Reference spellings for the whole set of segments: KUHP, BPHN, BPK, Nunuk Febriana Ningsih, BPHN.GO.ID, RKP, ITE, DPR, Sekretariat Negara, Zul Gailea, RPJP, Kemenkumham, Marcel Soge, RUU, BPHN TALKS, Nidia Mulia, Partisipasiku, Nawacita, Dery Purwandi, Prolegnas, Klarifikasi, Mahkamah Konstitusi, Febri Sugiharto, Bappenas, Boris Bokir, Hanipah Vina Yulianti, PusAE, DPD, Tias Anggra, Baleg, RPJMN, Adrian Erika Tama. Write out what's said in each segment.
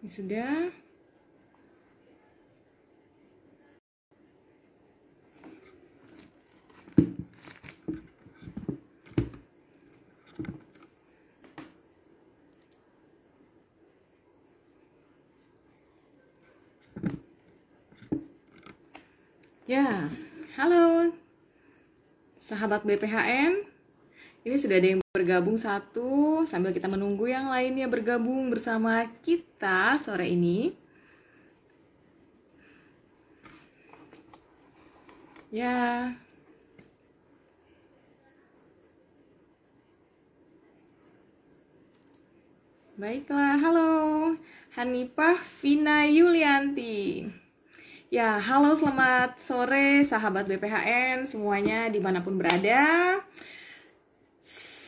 Ini sudah. Ya, halo sahabat BPHN. Ini sudah ada yang bergabung satu, sambil kita menunggu yang lainnya bergabung bersama kita sore ini. Ya. Baiklah, halo Hanipah Vina Yulianti. Ya, halo selamat sore sahabat BPHN semuanya dimanapun berada.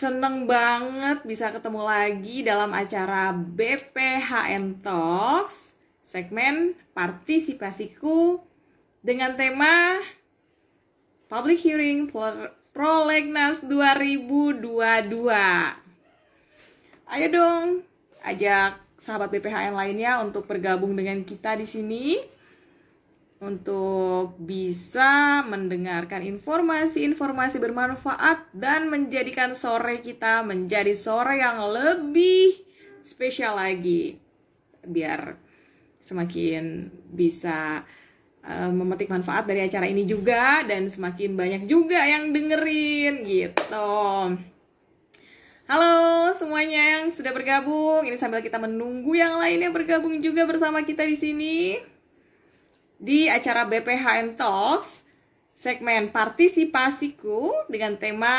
Seneng banget bisa ketemu lagi dalam acara BPHN Talks, segmen Partisipasiku dengan tema Public Hearing Prolegnas 2022. Ayo dong, ajak sahabat BPHN lainnya untuk bergabung dengan kita di sini, untuk bisa mendengarkan informasi-informasi bermanfaat dan menjadikan sore kita menjadi sore yang lebih spesial lagi, biar semakin bisa memetik manfaat dari acara ini juga, dan semakin banyak juga yang dengerin gitu. Halo semuanya yang sudah bergabung, ini sambil kita menunggu yang lainnya bergabung juga bersama kita di sini di acara BPHN Talks, segmen Partisipasiku dengan tema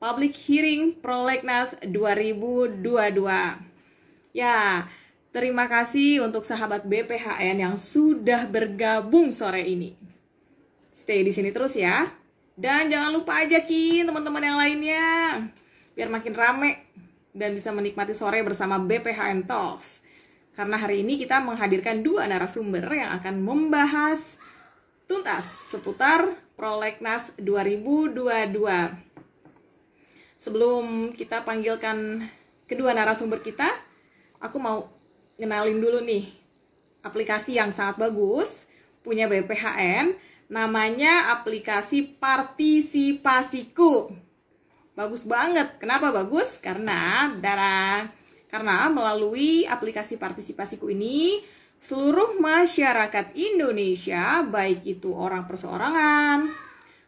Public Hearing Prolegnas 2022. Ya, terima kasih untuk sahabat BPHN yang sudah bergabung sore ini. Stay di sini terus ya. Dan jangan lupa ajakin teman-teman yang lainnya, biar makin rame dan bisa menikmati sore bersama BPHN Talks. Karena hari ini kita menghadirkan dua narasumber yang akan membahas tuntas seputar Prolegnas 2022. Sebelum kita panggilkan kedua narasumber kita, aku mau kenalin dulu nih aplikasi yang sangat bagus punya BPHN, namanya aplikasi Partisipasiku. Bagus banget. Kenapa bagus? Karena Karena melalui aplikasi Partisipasiku ini, seluruh masyarakat Indonesia, baik itu orang perseorangan,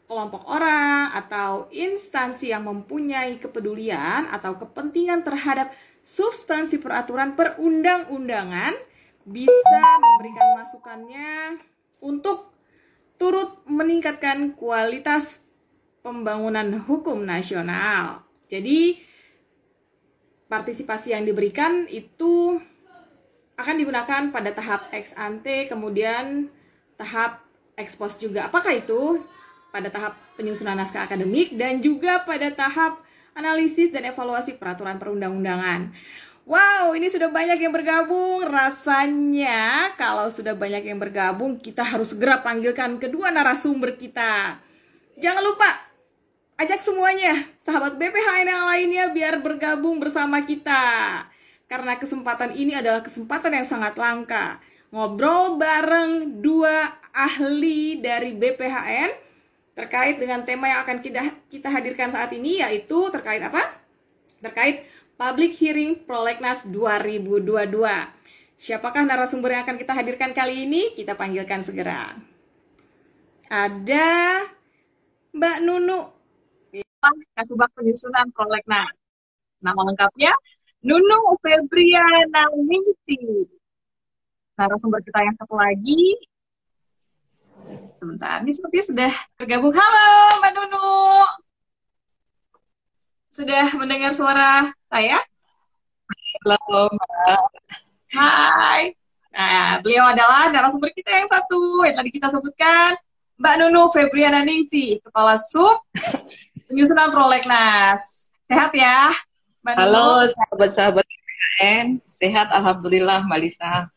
kelompok orang, atau instansi yang mempunyai kepedulian atau kepentingan terhadap substansi peraturan perundang-undangan, bisa memberikan masukannya untuk turut meningkatkan kualitas pembangunan hukum nasional. Jadi, partisipasi yang diberikan itu akan digunakan pada tahap ex ante, kemudian tahap ex post juga. Apakah itu? Pada tahap penyusunan naskah akademik dan juga pada tahap analisis dan evaluasi peraturan perundang-undangan. Wow, ini sudah banyak yang bergabung. Rasanya kalau sudah banyak yang bergabung, kita harus segera panggilkan kedua narasumber kita. Jangan lupa ajak semuanya, sahabat BPHN yang lainnya biar bergabung bersama kita. Karena kesempatan ini adalah kesempatan yang sangat langka. Ngobrol bareng dua ahli dari BPHN terkait dengan tema yang akan kita hadirkan saat ini, yaitu terkait apa? Terkait Public Hearing Prolegnas 2022. Siapakah narasumber yang akan kita hadirkan kali ini? Kita panggilkan segera. Ada Mbak Nunuk Kasubag Penyusunan Prolegnas. Nama lengkapnya Nunuk Febriana Ningsih. Narasumber kita yang satu lagi, sebentar, ini sepertinya sudah bergabung. Halo Mbak Nunuk, sudah mendengar suara saya? Halo Mbak. Hai. Nah, beliau adalah narasumber kita yang satu yang tadi kita sebutkan, Mbak Nunuk Febriana Ningsih, Kepala Sub Penyusunan Prolegnas. Sehat ya, Mbak? Halo sahabat-sahabat BPHN. Sehat, alhamdulillah Mbak Lisa.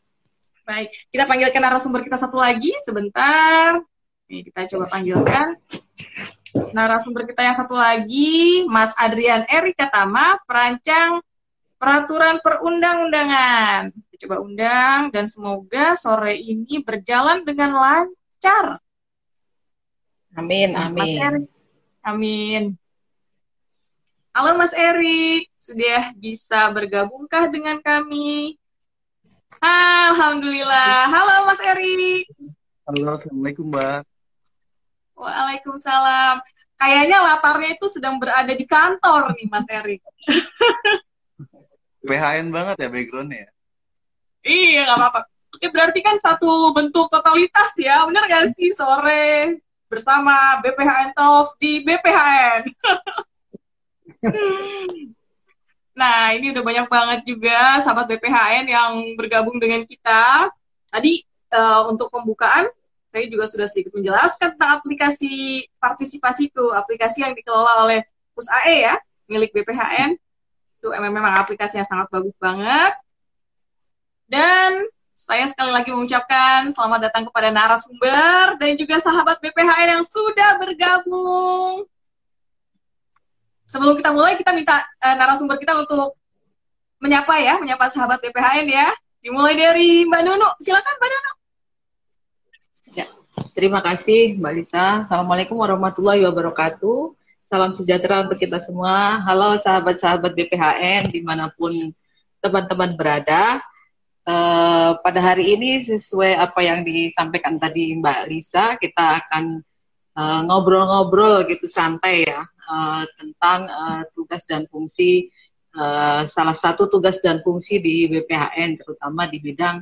Baik, kita panggilkan narasumber kita satu lagi sebentar. Nih, kita coba panggilkan narasumber kita yang satu lagi, Mas Adrian Erika Tama, perancang peraturan perundang-undangan. Coba undang dan semoga sore ini berjalan dengan lancar. Amin, amin. Amin. Halo Mas Erik, sudah bisa bergabungkah dengan kami? Alhamdulillah. Halo Mas Erik. Halo, Assalamualaikum Mbak. Waalaikumsalam. Kayaknya latarnya itu sedang berada di kantor nih Mas Erik. PHN banget ya backgroundnya. Iya, nggak apa-apa. Itu berarti kan satu bentuk totalitas ya, bener nggak sih? Sore bersama BPHN Talks di BPHN. Nah, ini udah banyak banget juga sahabat BPHN yang bergabung dengan kita. Tadi untuk pembukaan, saya juga sudah sedikit menjelaskan tentang aplikasi Partisipasiku, aplikasi yang dikelola oleh PusAE ya, milik BPHN. Itu memang aplikasi yang sangat bagus banget. Dan saya sekali lagi mengucapkan selamat datang kepada narasumber dan juga sahabat BPHN yang sudah bergabung. Sebelum kita mulai, kita minta narasumber kita untuk menyapa ya, menyapa sahabat BPHN ya. Dimulai dari Mbak Nunuk. Silakan Mbak Nunuk. Ya, terima kasih Mbak Lisa. Assalamualaikum warahmatullahi wabarakatuh. Salam sejahtera untuk kita semua. Halo sahabat-sahabat BPHN dimanapun teman-teman berada. Pada hari ini sesuai apa yang disampaikan tadi Mbak Lisa, kita akan ngobrol-ngobrol gitu santai ya. Tentang tugas dan fungsi, salah satu tugas dan fungsi di BPHN, terutama di bidang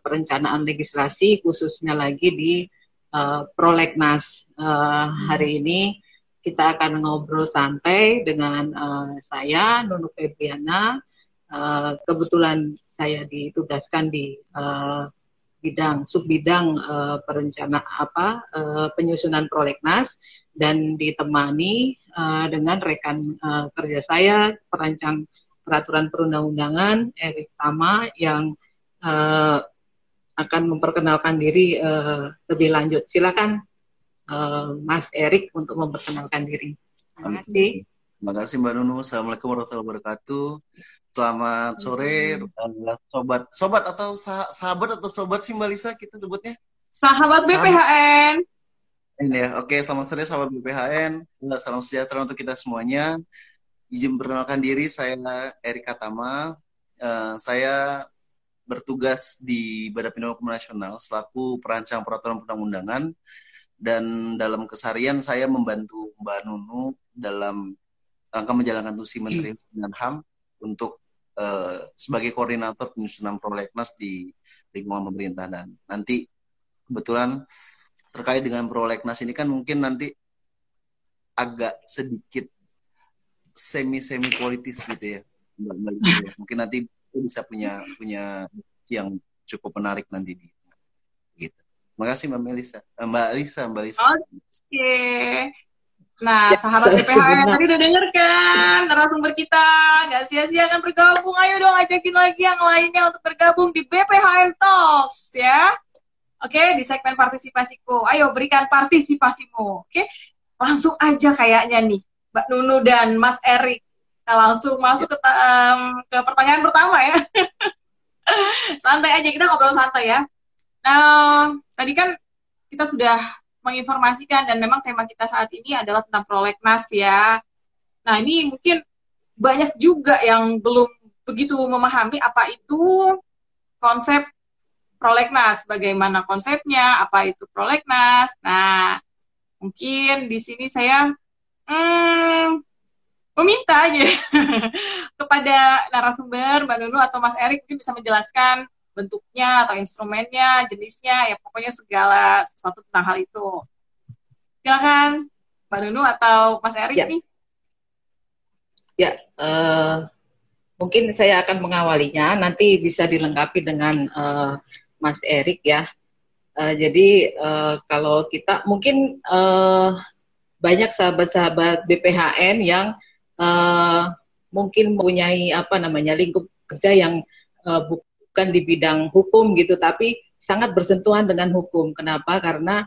perencanaan legislasi, khususnya lagi di Prolegnas. Hari ini kita akan ngobrol santai dengan saya, Nunuk Febriana. Kebetulan saya ditugaskan di sub bidang perencanaan penyusunan Prolegnas, dan ditemani dengan rekan kerja saya, perancang peraturan perundang-undangan Erik Tama, yang akan memperkenalkan diri lebih lanjut. Silakan Mas Erik untuk memperkenalkan diri. Terima kasih. Terima kasih Mbak Nunu. Assalamualaikum warahmatullahi wabarakatuh. Selamat sore, sobat atau sahabat atau sobat sih Mbak Lisa kita sebutnya? Sahabat BPHN. Ya, oke, selamat sore sahabat BPHN. Salam sejahtera untuk kita semuanya. Izin perkenalkan diri, saya Erika Tama. Saya bertugas di Badan Pembinaan Hukum Nasional selaku perancang peraturan perundang-undangan, dan dalam keseharian saya membantu Mbak Nunu dalam rangka menjalankan tusi Menteri Hukum dan HAM untuk sebagai koordinator penyusunan prolegnas di lingkungan pemerintah. Dan nanti kebetulan terkait dengan prolegnas ini kan mungkin nanti agak sedikit semi politis gitu ya, mungkin nanti bisa punya yang cukup menarik nanti gitu. Makasih Mbak Lisa. Oke. Nah, sahabat BPHN tadi udah denger kan narasumber kita, nggak sia-sia kan bergabung. Ayo dong ajakin lagi yang lainnya untuk bergabung di BPHN Talks ya. Oke, di segmen Partisipasiku. Ayo, berikan partisipasimu. Oke, langsung aja kayaknya nih, Mbak Nunu dan Mas Erik. Kita langsung masuk ke pertanyaan pertama ya. Santai aja, kita ngobrol santai ya. Nah, tadi kan kita sudah menginformasikan, dan memang tema kita saat ini adalah tentang prolegnas ya. Nah, ini mungkin banyak juga yang belum begitu memahami apa itu konsep prolegnas, bagaimana konsepnya, apa itu prolegnas. Nah, mungkin di sini saya meminta aja kepada narasumber Mbak Nunu atau Mas Erik mungkin bisa menjelaskan bentuknya atau instrumennya, jenisnya, ya pokoknya segala sesuatu tentang hal itu. Silakan Mbak Nunu atau Mas Erik nih. Ya, mungkin saya akan mengawalinya, nanti bisa dilengkapi dengan Mas Erik ya. Jadi kalau kita mungkin banyak sahabat-sahabat BPHN yang mungkin mempunyai lingkup kerja yang bukan di bidang hukum gitu, tapi sangat bersentuhan dengan hukum. Kenapa? Karena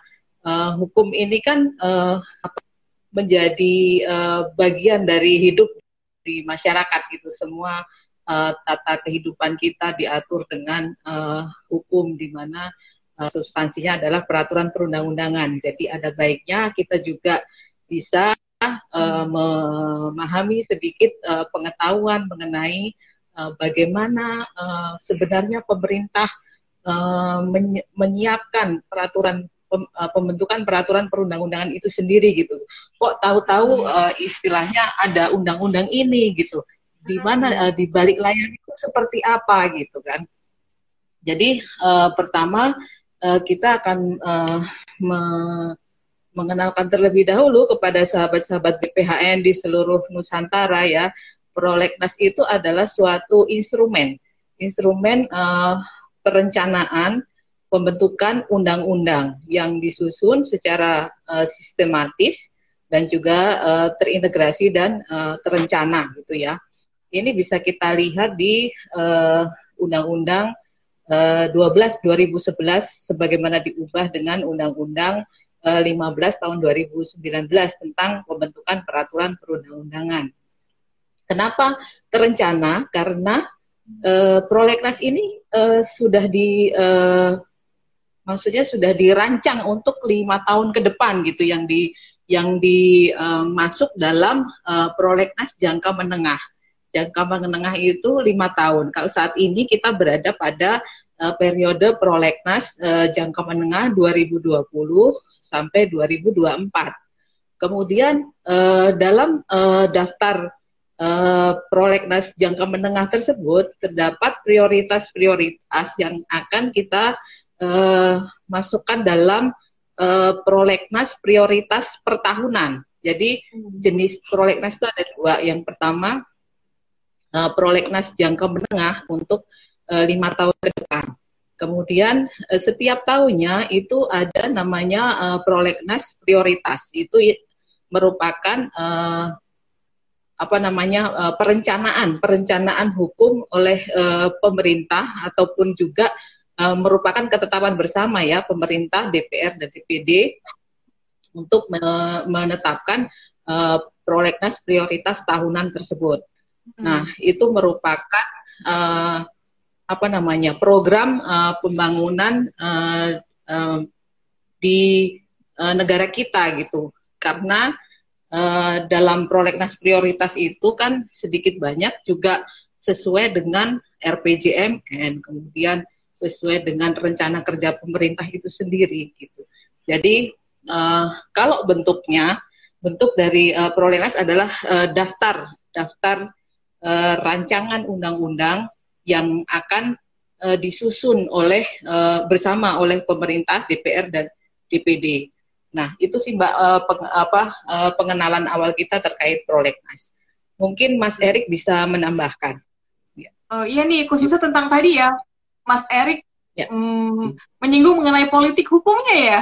hukum ini kan menjadi bagian dari hidup di masyarakat gitu. Semua tata kehidupan kita diatur dengan hukum, di mana substansinya adalah peraturan perundang-undangan. Jadi ada baiknya kita juga bisa memahami sedikit pengetahuan mengenai bagaimana sebenarnya pemerintah menyiapkan peraturan pembentukan peraturan perundang-undangan itu sendiri gitu. Kok tahu-tahu istilahnya ada undang-undang ini gitu. Di mana di balik layar itu seperti apa gitu kan. Jadi pertama kita akan mengenalkan terlebih dahulu kepada sahabat-sahabat BPHN di seluruh Nusantara ya. Prolegnas itu adalah suatu instrumen perencanaan pembentukan undang-undang yang disusun secara sistematis dan juga terintegrasi dan terencana gitu ya. Ini bisa kita lihat di Undang-Undang 12/2011 sebagaimana diubah dengan Undang-Undang 15 tahun 2019 tentang pembentukan peraturan perundang-undangan. Kenapa terencana? Karena Prolegnas ini sudah dirancang untuk 5 tahun ke depan gitu, yang masuk dalam prolegnas jangka menengah. Jangka menengah itu 5 tahun. Kalau saat ini kita berada pada periode prolegnas jangka menengah 2020 sampai 2024. Kemudian dalam daftar prolegnas jangka menengah tersebut terdapat prioritas-prioritas yang akan kita masukkan dalam prolegnas prioritas pertahunan. Jadi jenis prolegnas itu ada 2. Yang pertama prolegnas jangka menengah untuk 5 tahun ke depan. Kemudian setiap tahunnya itu ada namanya prolegnas prioritas. Itu merupakan perencanaan hukum oleh pemerintah ataupun juga merupakan ketetapan bersama ya pemerintah, DPR, dan DPD untuk menetapkan prolegnas prioritas tahunan tersebut. Nah, itu merupakan program pembangunan di negara kita gitu. Karena dalam prolegnas prioritas itu kan sedikit banyak juga sesuai dengan RPJMN, kemudian sesuai dengan rencana kerja pemerintah itu sendiri gitu. Jadi kalau bentuk dari prolegnas adalah daftar rancangan undang-undang yang akan disusun oleh bersama oleh pemerintah, DPR, dan DPD. Nah, itu sih Mbak pengenalan awal kita terkait prolegnas. Mungkin Mas Erik bisa menambahkan. Oh, iya nih, khususnya tentang tadi ya. Mas Erik ya. Menyinggung mengenai politik hukumnya ya,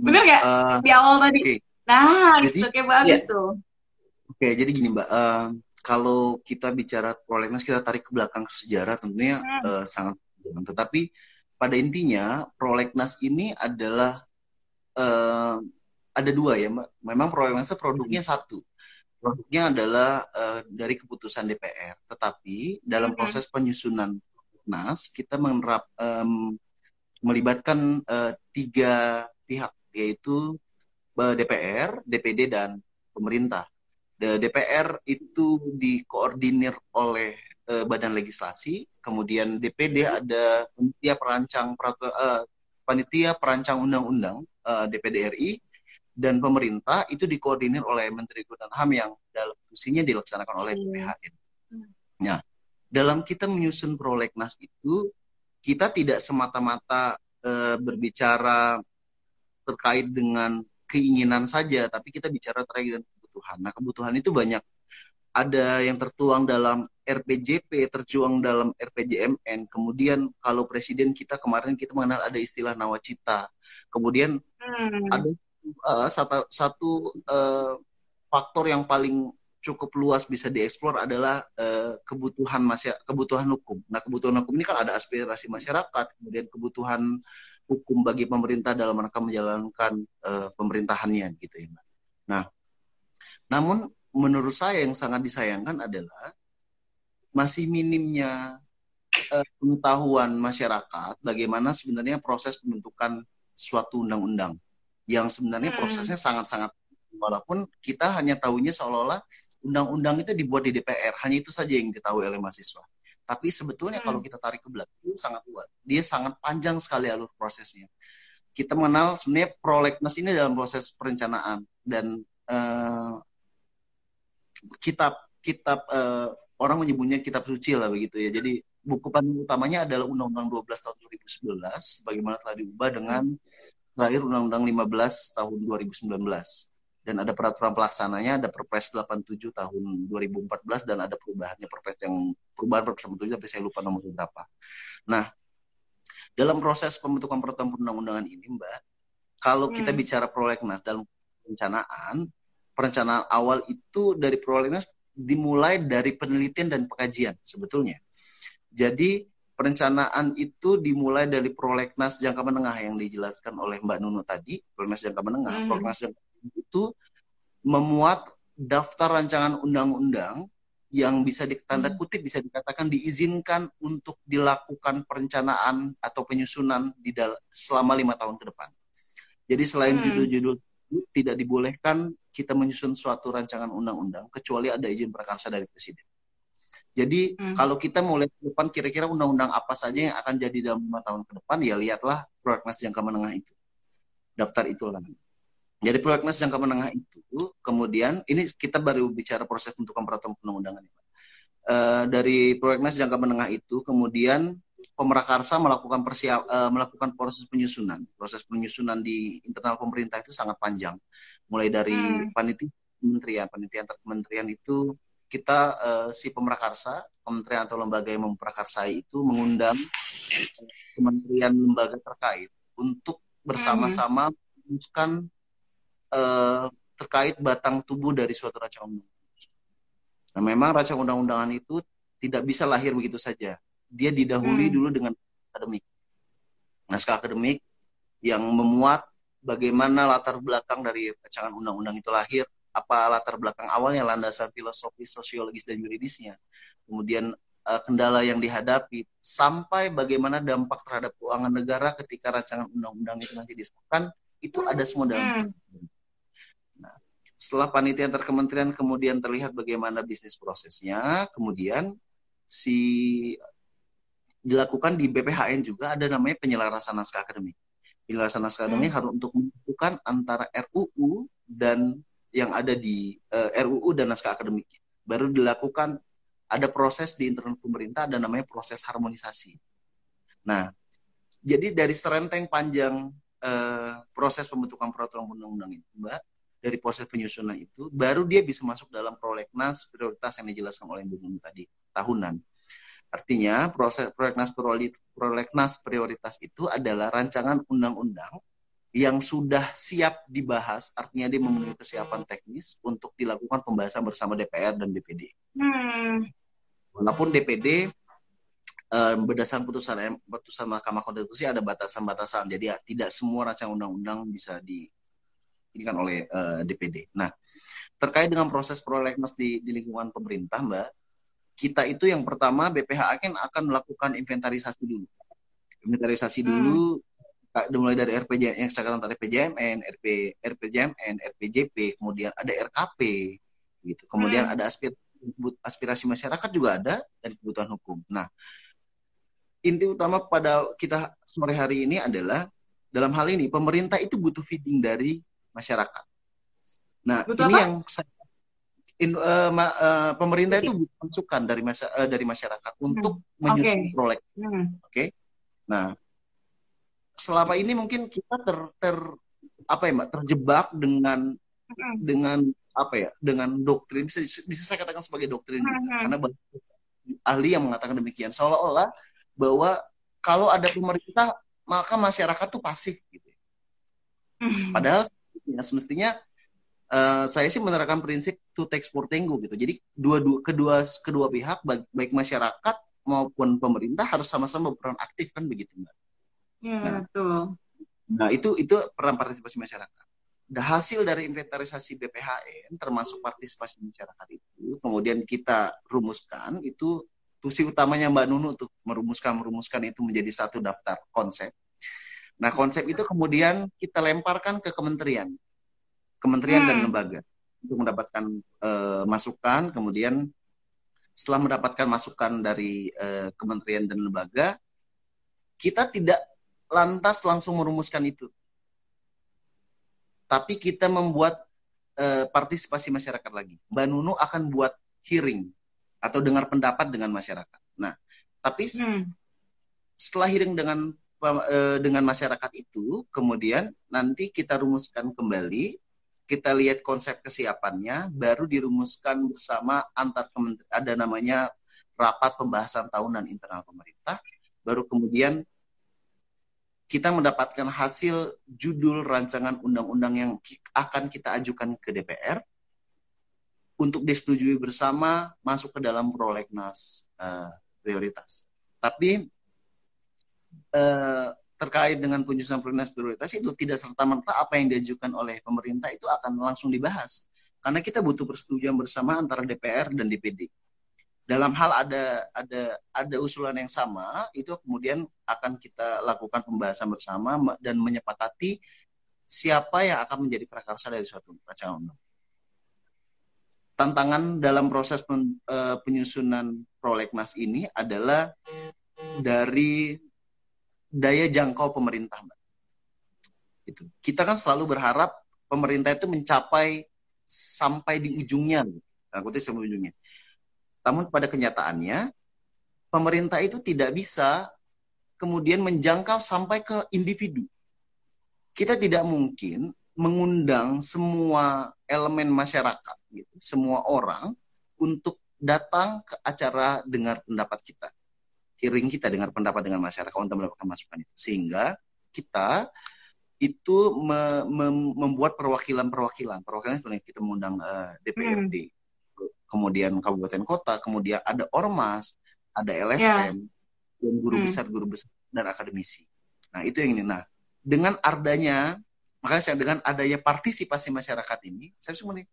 benar nggak di awal tadi? Okay. Nah, jadi, itu kayak bagus ya. Tuh. Oke, jadi gini Mbak, kalau kita bicara prolegnas kita tarik ke belakang sejarah tentunya sangat, tetapi pada intinya prolegnas ini adalah ada 2 ya Mbak. Memang prolegnas produknya 1. Produknya adalah dari keputusan DPR, tetapi dalam proses penyusunan Nas, kita melibatkan 3 pihak, yaitu DPR, DPD, dan pemerintah. DPR itu dikoordinir oleh badan legislasi, kemudian DPD ada panitia perancang undang-undang DPD RI, dan pemerintah itu dikoordinir oleh Menteri Hukum dan HAM yang dalam fungsinya dilaksanakan oleh BPHN. Nah, dalam kita menyusun prolegnas itu, kita tidak semata-mata berbicara terkait dengan keinginan saja, tapi kita bicara terkait dengan kebutuhan. Nah, kebutuhan itu banyak. Ada yang tertuang dalam RPJP, terjuang dalam RPJMN. Kemudian kalau presiden kita kemarin kita mengenal ada istilah nawacita. Kemudian ada satu faktor yang paling cukup luas bisa dieksplor adalah kebutuhan hukum. Nah, kebutuhan hukum ini kan ada aspirasi masyarakat, kemudian kebutuhan hukum bagi pemerintah dalam rangka menjalankan pemerintahannya gitu ya. Nah, namun menurut saya yang sangat disayangkan adalah masih minimnya pengetahuan masyarakat bagaimana sebenarnya proses pembentukan suatu undang-undang yang sebenarnya prosesnya sangat-sangat, walaupun kita hanya tahunya seolah-olah undang-undang itu dibuat di DPR, hanya itu saja yang diketahui oleh mahasiswa. Tapi sebetulnya kalau kita tarik ke belakang, sangat luas, dia sangat panjang sekali alur prosesnya. Kita mengenal sebenarnya prolegnas ini dalam proses perencanaan dan kitab orang menyebutnya kitab suci lah begitu ya. Jadi buku panduan utamanya adalah Undang-Undang 12 tahun 2011 bagaimana telah diubah dengan terakhir Undang-Undang 15 tahun 2019 dan ada peraturan pelaksananya, ada Perpres 87 tahun 2014 dan ada perubahannya Perpres yang Perpres 87 tapi saya lupa nomor berapa. Nah, dalam proses pembentukan peraturan perundang-undangan ini, Mbak, kalau kita bicara prolegnas dalam perencanaan awal itu dari prolegnas dimulai dari penelitian dan pengkajian sebetulnya. Jadi perencanaan itu dimulai dari prolegnas jangka menengah yang dijelaskan oleh Mbak Nunu tadi. Prolegnas jangka menengah, prolegnas jangka menengah itu memuat daftar rancangan undang-undang yang bisa ditanda kutip bisa dikatakan diizinkan untuk dilakukan perencanaan atau penyusunan di selama 5 tahun ke depan. Jadi selain judul-judul tidak dibolehkan kita menyusun suatu rancangan undang-undang kecuali ada izin prakarsa dari presiden. Jadi kalau kita mulai ke depan kira-kira undang-undang apa saja yang akan jadi dalam 5 tahun ke depan, ya lihatlah prolegnas jangka menengah itu, daftar itulah. Jadi prolegnas jangka menengah itu, kemudian ini kita baru bicara proses pembentukan peraturan perundang-undangan. Dari prolegnas jangka menengah itu, kemudian pemrakarsa melakukan melakukan proses penyusunan di internal pemerintah itu sangat panjang. Mulai dari panitia kementerian itu kita si pemrakarsa kementerian atau lembaga yang memprakarsai itu mengundang kementerian lembaga terkait untuk bersama-sama menyusun terkait batang tubuh dari suatu rancangan undang-undang. Nah, memang rancangan undang-undangan itu tidak bisa lahir begitu saja. Dia didahului dulu dengan akademik. Naskah akademik yang memuat bagaimana latar belakang dari rancangan undang-undang itu lahir, apa latar belakang awalnya, landasan filosofis, sosiologis, dan yuridisnya. Kemudian kendala yang dihadapi, sampai bagaimana dampak terhadap keuangan negara ketika rancangan undang-undang itu nanti disahkan, itu ada semua dalam. Nah, setelah panitia antar kementerian kemudian terlihat bagaimana bisnis prosesnya, kemudian dilakukan di BPHN juga ada namanya penyelarasan naskah akademik. Penyelarasan naskah akademik harus untuk menentukan antara RUU dan yang ada di RUU dan naskah akademik. Baru dilakukan ada proses di internal pemerintah ada namanya proses harmonisasi. Nah, jadi dari serenteng panjang proses pembentukan peraturan undang-undang itu, Mbak, dari proses penyusunan itu baru dia bisa masuk dalam prolegnas prioritas yang dijelaskan oleh Mbak Nunu tadi tahunan. Artinya proses prolegnas prioritas itu adalah rancangan undang-undang yang sudah siap dibahas, artinya dia memenuhi kesiapan teknis untuk dilakukan pembahasan bersama DPR dan DPD. Walaupun DPD berdasarkan putusan Mahkamah Konstitusi ada batasan-batasan, jadi ya, tidak semua rancangan undang-undang bisa diinikan oleh DPD. Nah, terkait dengan proses prolegnas di lingkungan pemerintah, Mbak, kita itu yang pertama BPHN akan melakukan inventarisasi dulu. Inventarisasi dulu mulai dari RPJMN, RPJMN, RPJP, kemudian ada RKP, gitu. Kemudian ada aspirasi masyarakat juga ada dan kebutuhan hukum. Nah, inti utama pada kita sore hari ini adalah dalam hal ini pemerintah itu butuh feeding dari masyarakat. Nah, betul ini apa? Yang pemerintah itu butuh masukan dari masyarakat untuk menyusun prolegnas. Nah, selama ini mungkin kita terjebak dengan apa ya, dengan doktrin, bisa saya katakan sebagai doktrin karena banyak ahli yang mengatakan demikian, seolah-olah bahwa kalau ada pemerintah maka masyarakat tuh pasif gitu. Padahal semestinya saya sih menerapkan prinsip two takes for tango gitu. Jadi kedua pihak baik masyarakat maupun pemerintah harus sama-sama berperan aktif kan begitu, Mbak. Ya, nah, betul. Nah, itu peran partisipasi masyarakat. Hasil dari inventarisasi BPHN termasuk partisipasi masyarakat itu kemudian kita rumuskan itu tusi utamanya Mbak Nunu tuh merumuskan itu menjadi satu daftar konsep. Nah, konsep itu kemudian kita lemparkan ke kementerian dan lembaga untuk mendapatkan masukan. Kemudian setelah mendapatkan masukan dari kementerian dan lembaga, kita tidak lantas langsung merumuskan itu, tapi kita membuat partisipasi masyarakat lagi. Mbak Nunu akan buat hearing atau dengar pendapat dengan masyarakat. Nah, tapi setelah hearing dengan masyarakat itu, kemudian nanti kita rumuskan kembali, kita lihat konsep kesiapannya, baru dirumuskan bersama antar kementerian, ada namanya rapat pembahasan tahunan internal pemerintah, baru kemudian kita mendapatkan hasil judul rancangan undang-undang yang akan kita ajukan ke DPR untuk disetujui bersama masuk ke dalam prolegnas prioritas. Tapi terkait dengan penyusunan prolegnas prioritas itu tidak serta-merta apa yang diajukan oleh pemerintah itu akan langsung dibahas, karena kita butuh persetujuan bersama antara DPR dan DPD. Dalam hal ada usulan yang sama, itu kemudian akan kita lakukan pembahasan bersama dan menyepakati siapa yang akan menjadi prakarsa dari suatu rancangan undang. Tantangan dalam proses penyusunan prolegnas ini adalah dari daya jangkau pemerintah, Mbak. Itu. Kita kan selalu berharap pemerintah itu mencapai sampai di ujungnya, namun pada kenyataannya pemerintah itu tidak bisa kemudian menjangkau sampai ke individu. Kita tidak mungkin mengundang semua elemen masyarakat, gitu, semua orang untuk datang ke acara dengar pendapat kita. Hearing kita dengar pendapat dengan masyarakat untuk mendapatkan masukan itu. Sehingga kita itu membuat perwakilan kita mengundang DPRD. Kemudian kabupaten kota, kemudian ada ormas, ada LSM, dan guru besar dan akademisi. Nah, itu yang ini. Nah, dengan adanya, makanya saya dengan adanya partisipasi masyarakat ini, saya semua nih.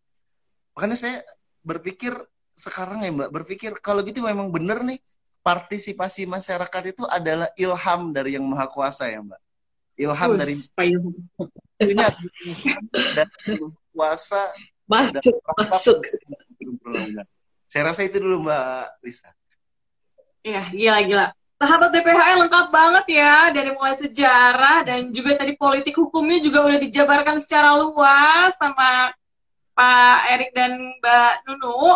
Makanya saya berpikir sekarang ya, Mbak, kalau gitu memang benar nih, partisipasi masyarakat itu adalah ilham dari Yang Maha Kuasa ya, Mbak. Ilham dari dunia, dan kuasa masuk. Saya rasa itu dulu, Mbak Lisa. Iya, gila-gila. Tahapan BPHN lengkap banget ya, dari mulai sejarah dan juga tadi politik hukumnya juga udah dijabarkan secara luas sama Pak Erik dan Mbak Nunu.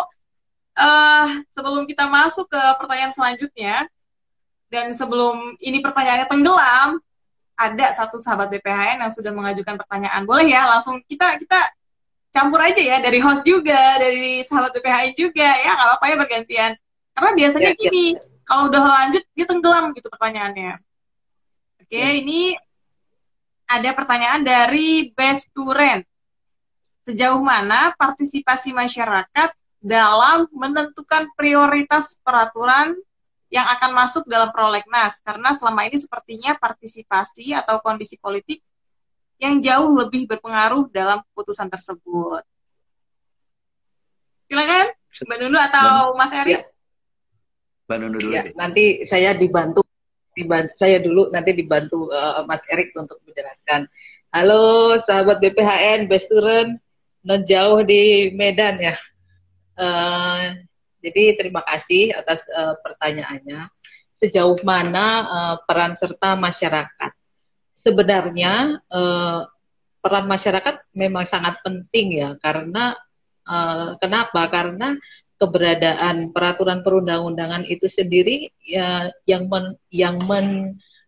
Sebelum kita masuk ke pertanyaan selanjutnya, dan sebelum ini pertanyaannya tenggelam, ada satu sahabat BPHN yang sudah mengajukan pertanyaan. Boleh ya, langsung kita campur aja ya, dari host juga, dari sahabat BPHN juga, ya nggak apa-apa ya bergantian. Karena biasanya gini, kalau udah lanjut, dia tenggelam gitu pertanyaannya. Oke, ini ada pertanyaan dari Besturen. Sejauh mana partisipasi masyarakat dalam menentukan prioritas peraturan yang akan masuk dalam prolegnas? Karena selama ini sepertinya partisipasi atau kondisi politik yang jauh lebih berpengaruh dalam keputusan tersebut. Silakan, Mbak Nunu atau Mas Erik. Mbak Nunu dulu. Ya, nanti saya dibantu Mas Erik untuk menjelaskan. Halo, sahabat BPHN, Besturen, non jauh di Medan ya. Jadi terima kasih atas pertanyaannya. Sejauh mana peran serta masyarakat? Sebenarnya peran masyarakat memang sangat penting ya, karena kenapa? Karena keberadaan peraturan perundang-undangan itu sendiri ya, yang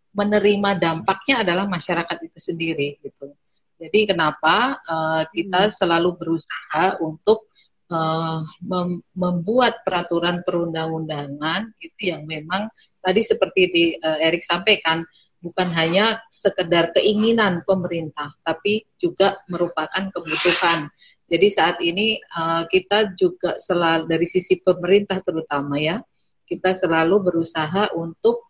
menerima dampaknya adalah masyarakat itu sendiri gitu. Jadi kenapa kita selalu berusaha untuk membuat peraturan perundang-undangan itu yang memang tadi seperti di Erik sampaikan, bukan hanya sekedar keinginan pemerintah, tapi juga merupakan kebutuhan. Jadi saat ini kita juga selalu dari sisi pemerintah terutama ya, kita selalu berusaha untuk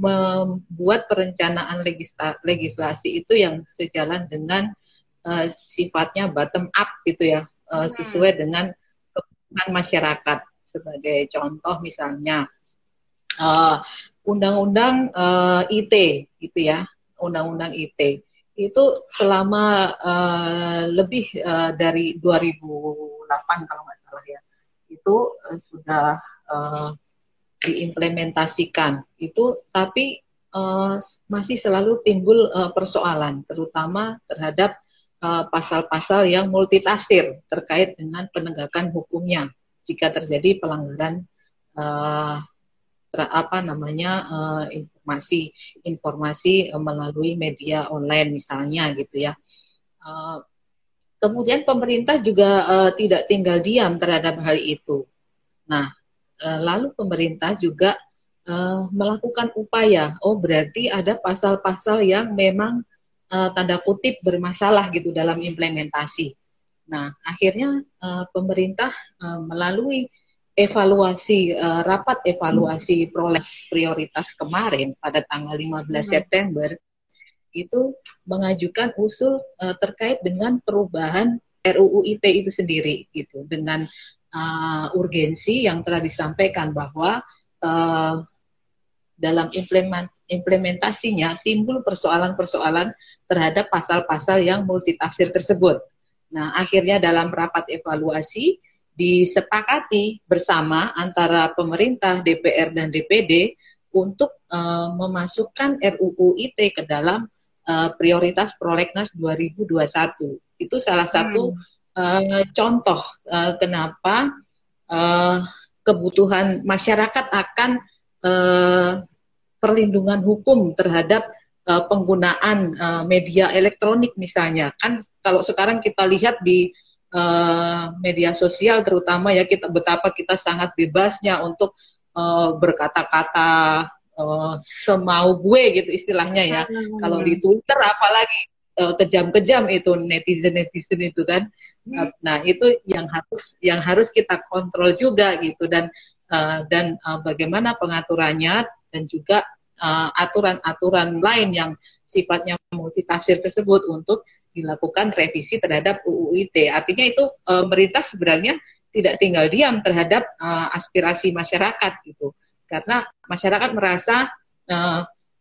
membuat perencanaan legislasi itu yang sejalan dengan sifatnya bottom up gitu ya, sesuai dengan kebutuhan masyarakat. Sebagai contoh misalnya undang-undang ITE gitu ya, undang-undang ITE itu selama lebih dari 2008 kalau nggak salah ya, itu sudah diimplementasikan itu, tapi masih selalu timbul persoalan, terutama terhadap pasal-pasal yang multitafsir terkait dengan penegakan hukumnya jika terjadi pelanggaran informasi melalui media online misalnya gitu ya. Kemudian pemerintah juga tidak tinggal diam terhadap hal itu. Nah, lalu pemerintah juga melakukan upaya, oh berarti ada pasal-pasal yang memang tanda kutip bermasalah gitu dalam implementasi. Nah, akhirnya pemerintah melalui evaluasi, rapat evaluasi prolegnas prioritas kemarin pada tanggal 15 September itu mengajukan usul terkait dengan perubahan RUU ITE itu sendiri gitu, dengan urgensi yang telah disampaikan bahwa dalam implementasinya timbul persoalan-persoalan terhadap pasal-pasal yang multitafsir tersebut. Nah, akhirnya dalam rapat evaluasi disepakati bersama antara pemerintah, DPR, dan DPD untuk memasukkan RUU ITE ke dalam prioritas Prolegnas 2021. Itu salah satu contoh kenapa kebutuhan masyarakat akan perlindungan hukum terhadap penggunaan media elektronik misalnya. Kan kalau sekarang kita lihat di media sosial terutama ya, kita betapa kita sangat bebasnya untuk berkata-kata semau gue gitu istilahnya ya. Kalau di Twitter apalagi kejam-kejam itu netizen itu kan. Nah, itu yang harus kita kontrol juga gitu, dan bagaimana pengaturannya, dan juga aturan-aturan lain yang sifatnya multitafsir tersebut untuk dilakukan revisi terhadap UU ITE. Artinya itu pemerintah sebenarnya tidak tinggal diam terhadap aspirasi masyarakat gitu, karena masyarakat merasa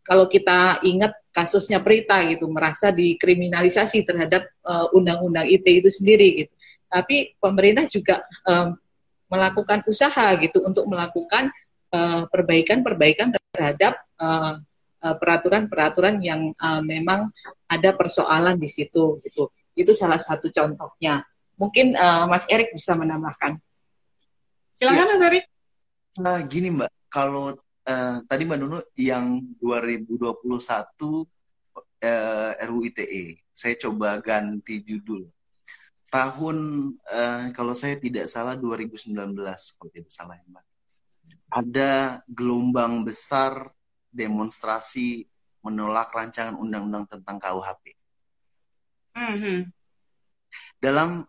kalau kita ingat kasusnya Prita gitu, merasa dikriminalisasi terhadap undang-undang ITE itu sendiri gitu. Tapi pemerintah juga melakukan usaha gitu untuk melakukan perbaikan-perbaikan terhadap peraturan-peraturan yang memang ada persoalan di situ gitu. Itu salah satu contohnya. Mungkin Mas Erik bisa menambahkan. Silakan Mas Erik. Nah, gini Mbak, kalau tadi Mbak Nunu yang 2021 RUU ITE, saya coba ganti judul. Tahun kalau saya tidak salah 2019 kalau tidak salah ya Mbak. Ada gelombang besar demonstrasi menolak rancangan undang-undang tentang KUHP. Dalam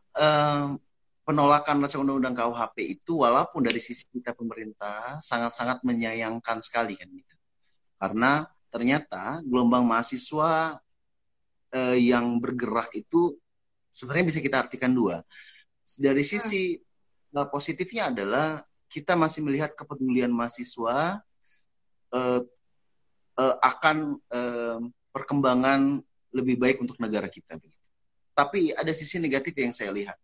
penolakan rancangan undang-undang KUHP itu, walaupun dari sisi kita pemerintah sangat-sangat menyayangkan sekali kan gitu, karena ternyata gelombang mahasiswa yang bergerak itu sebenarnya bisa kita artikan dua. Dari sisi positifnya adalah kita masih melihat kepedulian mahasiswa akan perkembangan lebih baik untuk negara kita. Tapi ada sisi negatif yang saya lihat.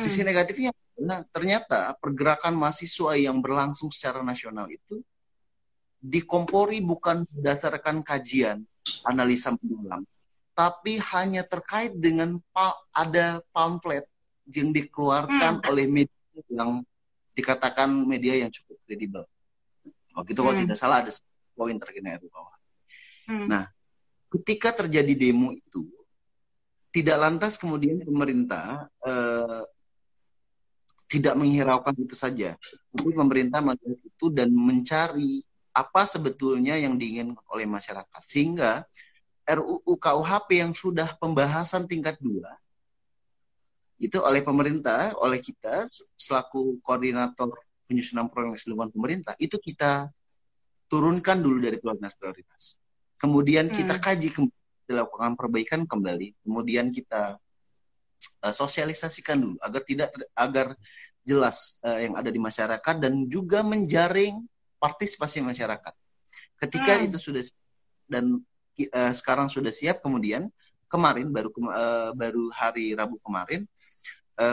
Sisi negatifnya, nah, ternyata pergerakan mahasiswa yang berlangsung secara nasional itu dikompori bukan berdasarkan kajian, analisa mendalam, tapi hanya terkait dengan ada pamflet yang dikeluarkan oleh media yang dikatakan media yang cukup kredibel. Waktu itu kalau tidak salah ada poin terkena RUU. Nah, ketika terjadi demo itu, tidak lantas kemudian pemerintah tidak menghiraukan itu saja. Tapi pemerintah melihat itu dan mencari apa sebetulnya yang diinginkan oleh masyarakat. Sehingga RUU KUHP yang sudah pembahasan tingkat 2, itu oleh pemerintah, oleh kita selaku koordinator penyusunan prolegnas di lingkungan pemerintah, itu kita turunkan dulu dari prolegnas prioritas. Kemudian kita kaji kembali, dilakukan perbaikan kembali, kemudian kita sosialisasikan dulu agar jelas yang ada di masyarakat dan juga menjaring partisipasi masyarakat. Ketika itu sudah siap, dan sekarang sudah siap, kemudian kemarin baru hari Rabu kemarin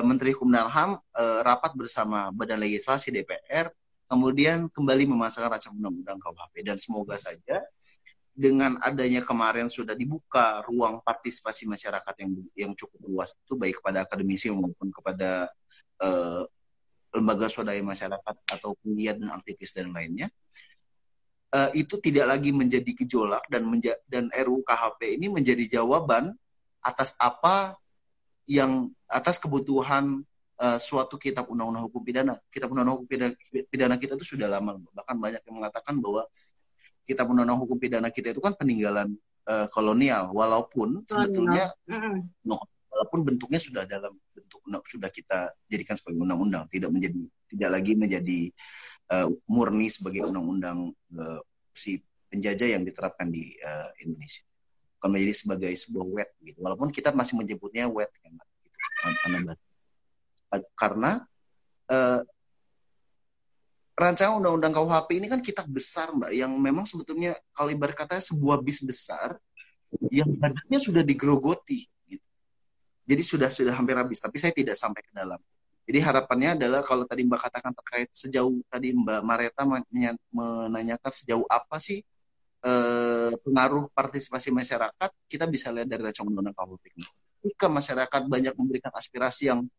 Menteri Hukum dan HAM rapat bersama Badan Legislasi DPR, kemudian kembali memasang rancangan undang-undang KUHP, dan semoga saja dengan adanya kemarin sudah dibuka ruang partisipasi masyarakat yang cukup luas itu, baik kepada akademisi maupun kepada lembaga swadaya masyarakat atau penggiat dan aktivis dan lainnya, itu tidak lagi menjadi gejolak, dan RUU KUHP ini menjadi jawaban atas apa yang atas kebutuhan suatu kitab undang-undang hukum pidana. Kitab undang-undang hukum pidana kita itu sudah lama, bahkan banyak yang mengatakan bahwa kitab undang-undang hukum pidana kita itu kan peninggalan kolonial, walaupun sebetulnya walaupun bentuknya sudah dalam bentuk sudah kita jadikan sebagai undang-undang, tidak lagi menjadi murni sebagai undang-undang si penjajah yang diterapkan di Indonesia. Bukan menjadi sebagai sebuah wet gitu, walaupun kita masih menyebutnya wet kan, gitu, karena rancangan undang-undang KUHP ini kan kitab besar, Mbak, yang memang sebetulnya kalau ibarat katanya sebuah bis besar yang badannya sudah digerogoti gitu. Jadi sudah hampir habis, tapi saya tidak sampai ke dalam. Jadi harapannya adalah kalau tadi Mbak katakan terkait sejauh tadi Mbak Mareta menanyakan sejauh apa sih pengaruh partisipasi masyarakat, kita bisa lihat dari rancangan undang-undang KUHP ini. Jika masyarakat banyak memberikan aspirasi yang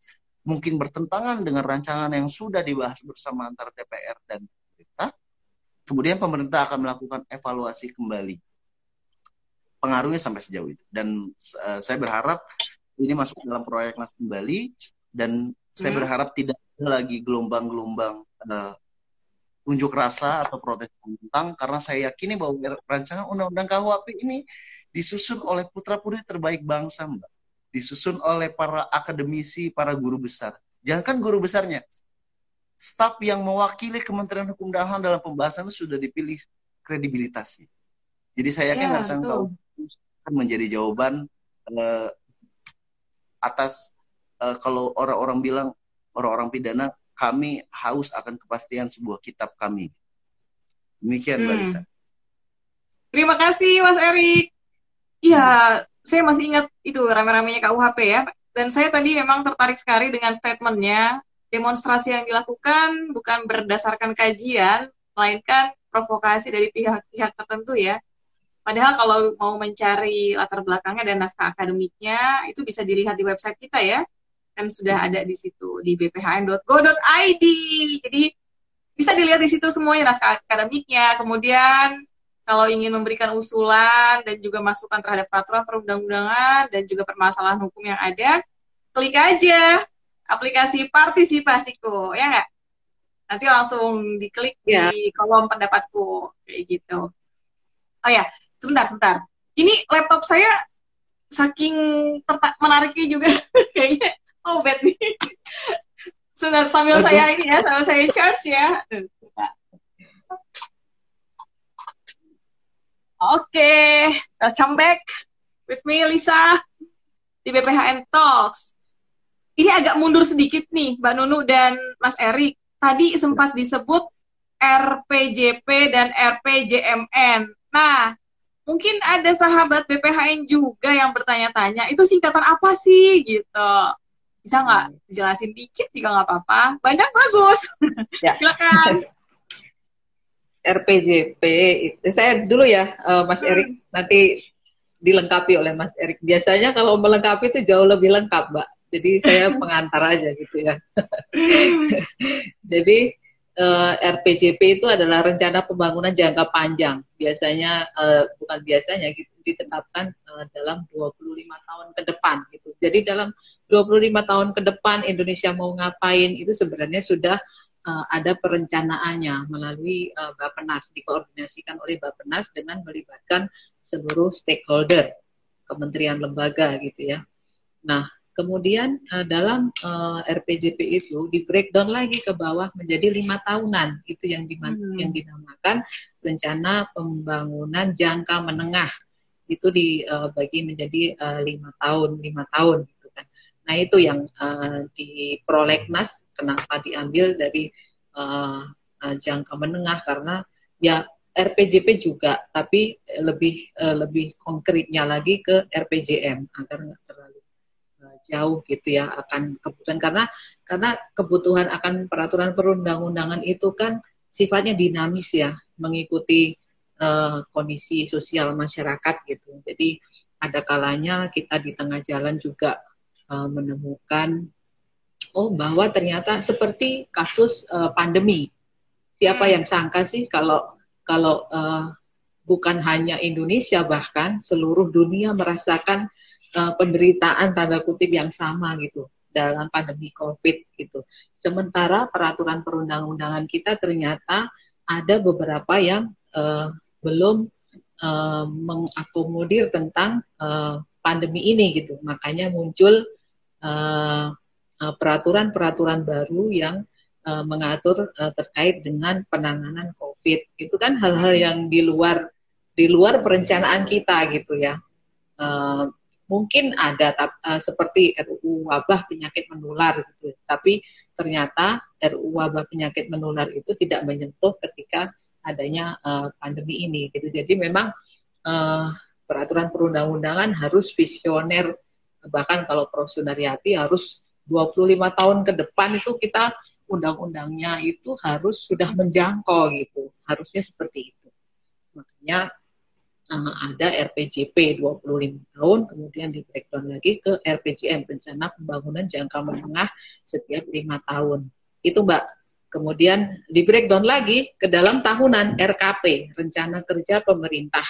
mungkin bertentangan dengan rancangan yang sudah dibahas bersama antara DPR dan pemerintah, kemudian pemerintah akan melakukan evaluasi kembali. Pengaruhnya sampai sejauh itu. Dan saya berharap ini masuk dalam Prolegnas kembali, dan saya berharap tidak ada lagi gelombang-gelombang unjuk rasa atau protes tentang, karena saya yakini bahwa rancangan undang-undang KUHP ini disusun oleh putra-putri terbaik bangsa, Mbak. Disusun oleh para akademisi, para guru besar. Jangankan guru besarnya, staf yang mewakili Kementerian Hukum dan HAM dalam pembahasan itu sudah dipilih kredibilitasnya. Jadi saya yakin langsung akan menjadi jawaban atas kalau orang-orang bilang, orang-orang pidana, kami haus akan kepastian sebuah kitab kami. Demikian, Mbak Lisa. Terima kasih, Mas Erik. Iya. Saya masih ingat itu rame-ramenya KUHP ya. Dan saya tadi memang tertarik sekali dengan statementnya. Demonstrasi yang dilakukan bukan berdasarkan kajian, melainkan provokasi dari pihak-pihak tertentu ya. Padahal kalau mau mencari latar belakangnya dan naskah akademiknya, itu bisa dilihat di website kita ya. Dan sudah ada di situ, di BPHN.GO.ID. Jadi bisa dilihat di situ semuanya naskah akademiknya. Kemudian kalau ingin memberikan usulan dan juga masukan terhadap peraturan perundang-undangan dan juga permasalahan hukum yang ada, klik aja aplikasi Partisipasiku, ya nggak? Nanti langsung diklik di kolom pendapatku, kayak gitu. Oh ya, sebentar. Ini laptop saya saking menariknya juga, kayaknya bad nih. Sebentar, sambil saya ini ya, sambil saya charge ya. Oke, welcome back with me, Lisa, di BPHN Talks. Ini agak mundur sedikit nih, Mbak Nunu dan Mas Erik. Tadi sempat disebut RPJP dan RPJMN. Nah, mungkin ada sahabat BPHN juga yang bertanya-tanya, itu singkatan apa sih, gitu. Bisa nggak dijelasin dikit juga nggak apa-apa. Banyak bagus. Ya. Silakan. RPJP, saya dulu ya Mas Erik, nanti dilengkapi oleh Mas Erik. Biasanya kalau melengkapi itu jauh lebih lengkap, Mbak. Jadi saya pengantar aja gitu ya. Jadi RPJP itu adalah rencana pembangunan jangka panjang. Biasanya, bukan biasanya gitu, ditetapkan dalam 25 tahun ke depan gitu. Jadi dalam 25 tahun ke depan Indonesia mau ngapain itu sebenarnya sudah ada perencanaannya melalui Bappenas, dikoordinasikan oleh Bappenas dengan melibatkan seluruh stakeholder, kementerian lembaga gitu ya. Nah, kemudian dalam RPJP itu di breakdown lagi ke bawah menjadi 5 tahunan, itu yang dinamakan rencana pembangunan jangka menengah, itu dibagi menjadi 5 tahun gitu kan. Nah, itu yang di Prolegnas kenapa diambil dari jangka menengah, karena ya RPJP juga, tapi lebih konkretnya lagi ke RPJM agar nggak terlalu jauh gitu ya akan kebutuhan, karena kebutuhan akan peraturan perundang-undangan itu kan sifatnya dinamis ya, mengikuti kondisi sosial masyarakat gitu. Jadi ada kalanya kita di tengah jalan juga menemukan bahwa ternyata seperti kasus pandemi. Siapa yang sangka sih kalau bukan hanya Indonesia, bahkan seluruh dunia merasakan penderitaan tanda kutip yang sama gitu dalam pandemi COVID gitu. Sementara peraturan perundang-undangan kita ternyata ada beberapa yang belum mengakomodir tentang pandemi ini gitu. Makanya muncul peraturan-peraturan baru yang mengatur terkait dengan penanganan COVID. Itu kan hal-hal yang di luar perencanaan kita gitu ya. Mungkin ada seperti RUU wabah penyakit menular gitu, tapi ternyata RUU wabah penyakit menular itu tidak menyentuh ketika adanya pandemi ini gitu. Jadi memang peraturan perundang-undangan harus visioner, bahkan kalau Prof. Sunariati harus 25 tahun ke depan itu kita undang-undangnya itu harus sudah menjangkau gitu, harusnya seperti itu. Makanya ada RPJP 25 tahun, kemudian di breakdown lagi ke RPJM, Rencana Pembangunan Jangka Menengah setiap 5 tahun. Itu Mbak, kemudian di breakdown lagi ke dalam tahunan RKP, Rencana Kerja Pemerintah.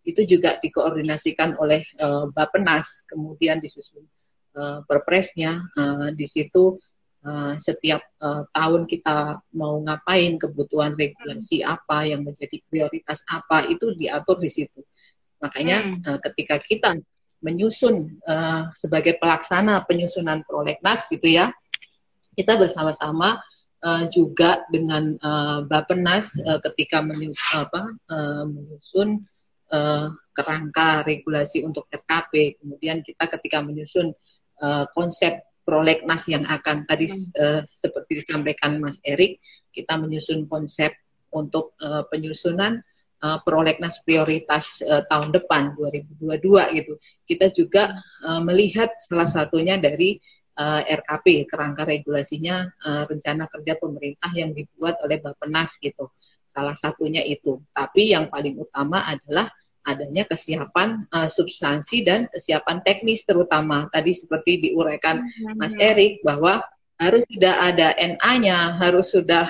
Itu juga dikoordinasikan oleh Bappenas, kemudian disusun Perpresnya, di situ setiap tahun kita mau ngapain, kebutuhan regulasi apa yang menjadi prioritas apa, itu diatur di situ. Makanya ketika kita menyusun sebagai pelaksana penyusunan prolegnas gitu ya, kita bersama-sama juga dengan Bappenas ketika menyusun kerangka regulasi untuk RKP, kemudian kita ketika menyusun konsep prolegnas yang akan tadi seperti disampaikan Mas Erik, kita menyusun konsep untuk penyusunan prolegnas prioritas tahun depan 2022 gitu. Kita juga melihat salah satunya dari RKP, kerangka regulasinya rencana kerja pemerintah yang dibuat oleh Bappenas gitu. Salah satunya itu. Tapi yang paling utama adalah adanya kesiapan substansi dan kesiapan teknis, terutama tadi seperti diuraikan Mas Erik bahwa harus sudah ada NA-nya, harus sudah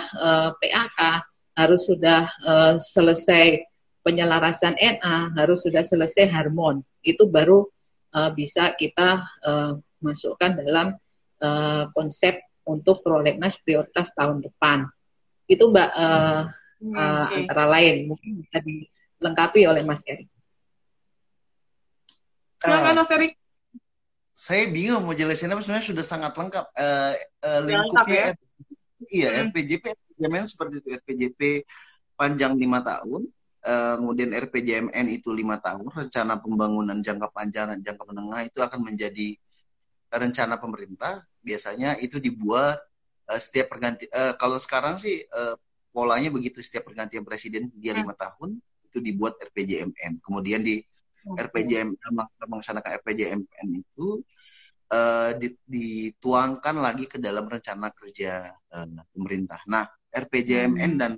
PAK, harus sudah selesai penyelarasan NA, harus sudah selesai harmon. Itu baru bisa kita masukkan dalam konsep untuk prolegnas prioritas tahun depan. Itu Mbak, antara lain mungkin bisa dilengkapi oleh Mas Erik. Silakan Mas Erik. Saya bingung mau jelasin apa, sebenarnya sudah sangat lengkap. Lingkupnya, iya ya, RPJP, RPJMN seperti itu. RPJP panjang 5 tahun, kemudian RPJMN itu 5 tahun. Rencana pembangunan jangka panjang dan jangka menengah itu akan menjadi rencana pemerintah. Biasanya itu dibuat setiap pergantian. Kalau sekarang sih polanya begitu, setiap pergantian presiden dia 5 tahun. Itu dibuat RPJMN. Kemudian di RPJMN, melaksanakan RPJMN itu dituangkan lagi ke dalam rencana kerja pemerintah. Nah, RPJMN dan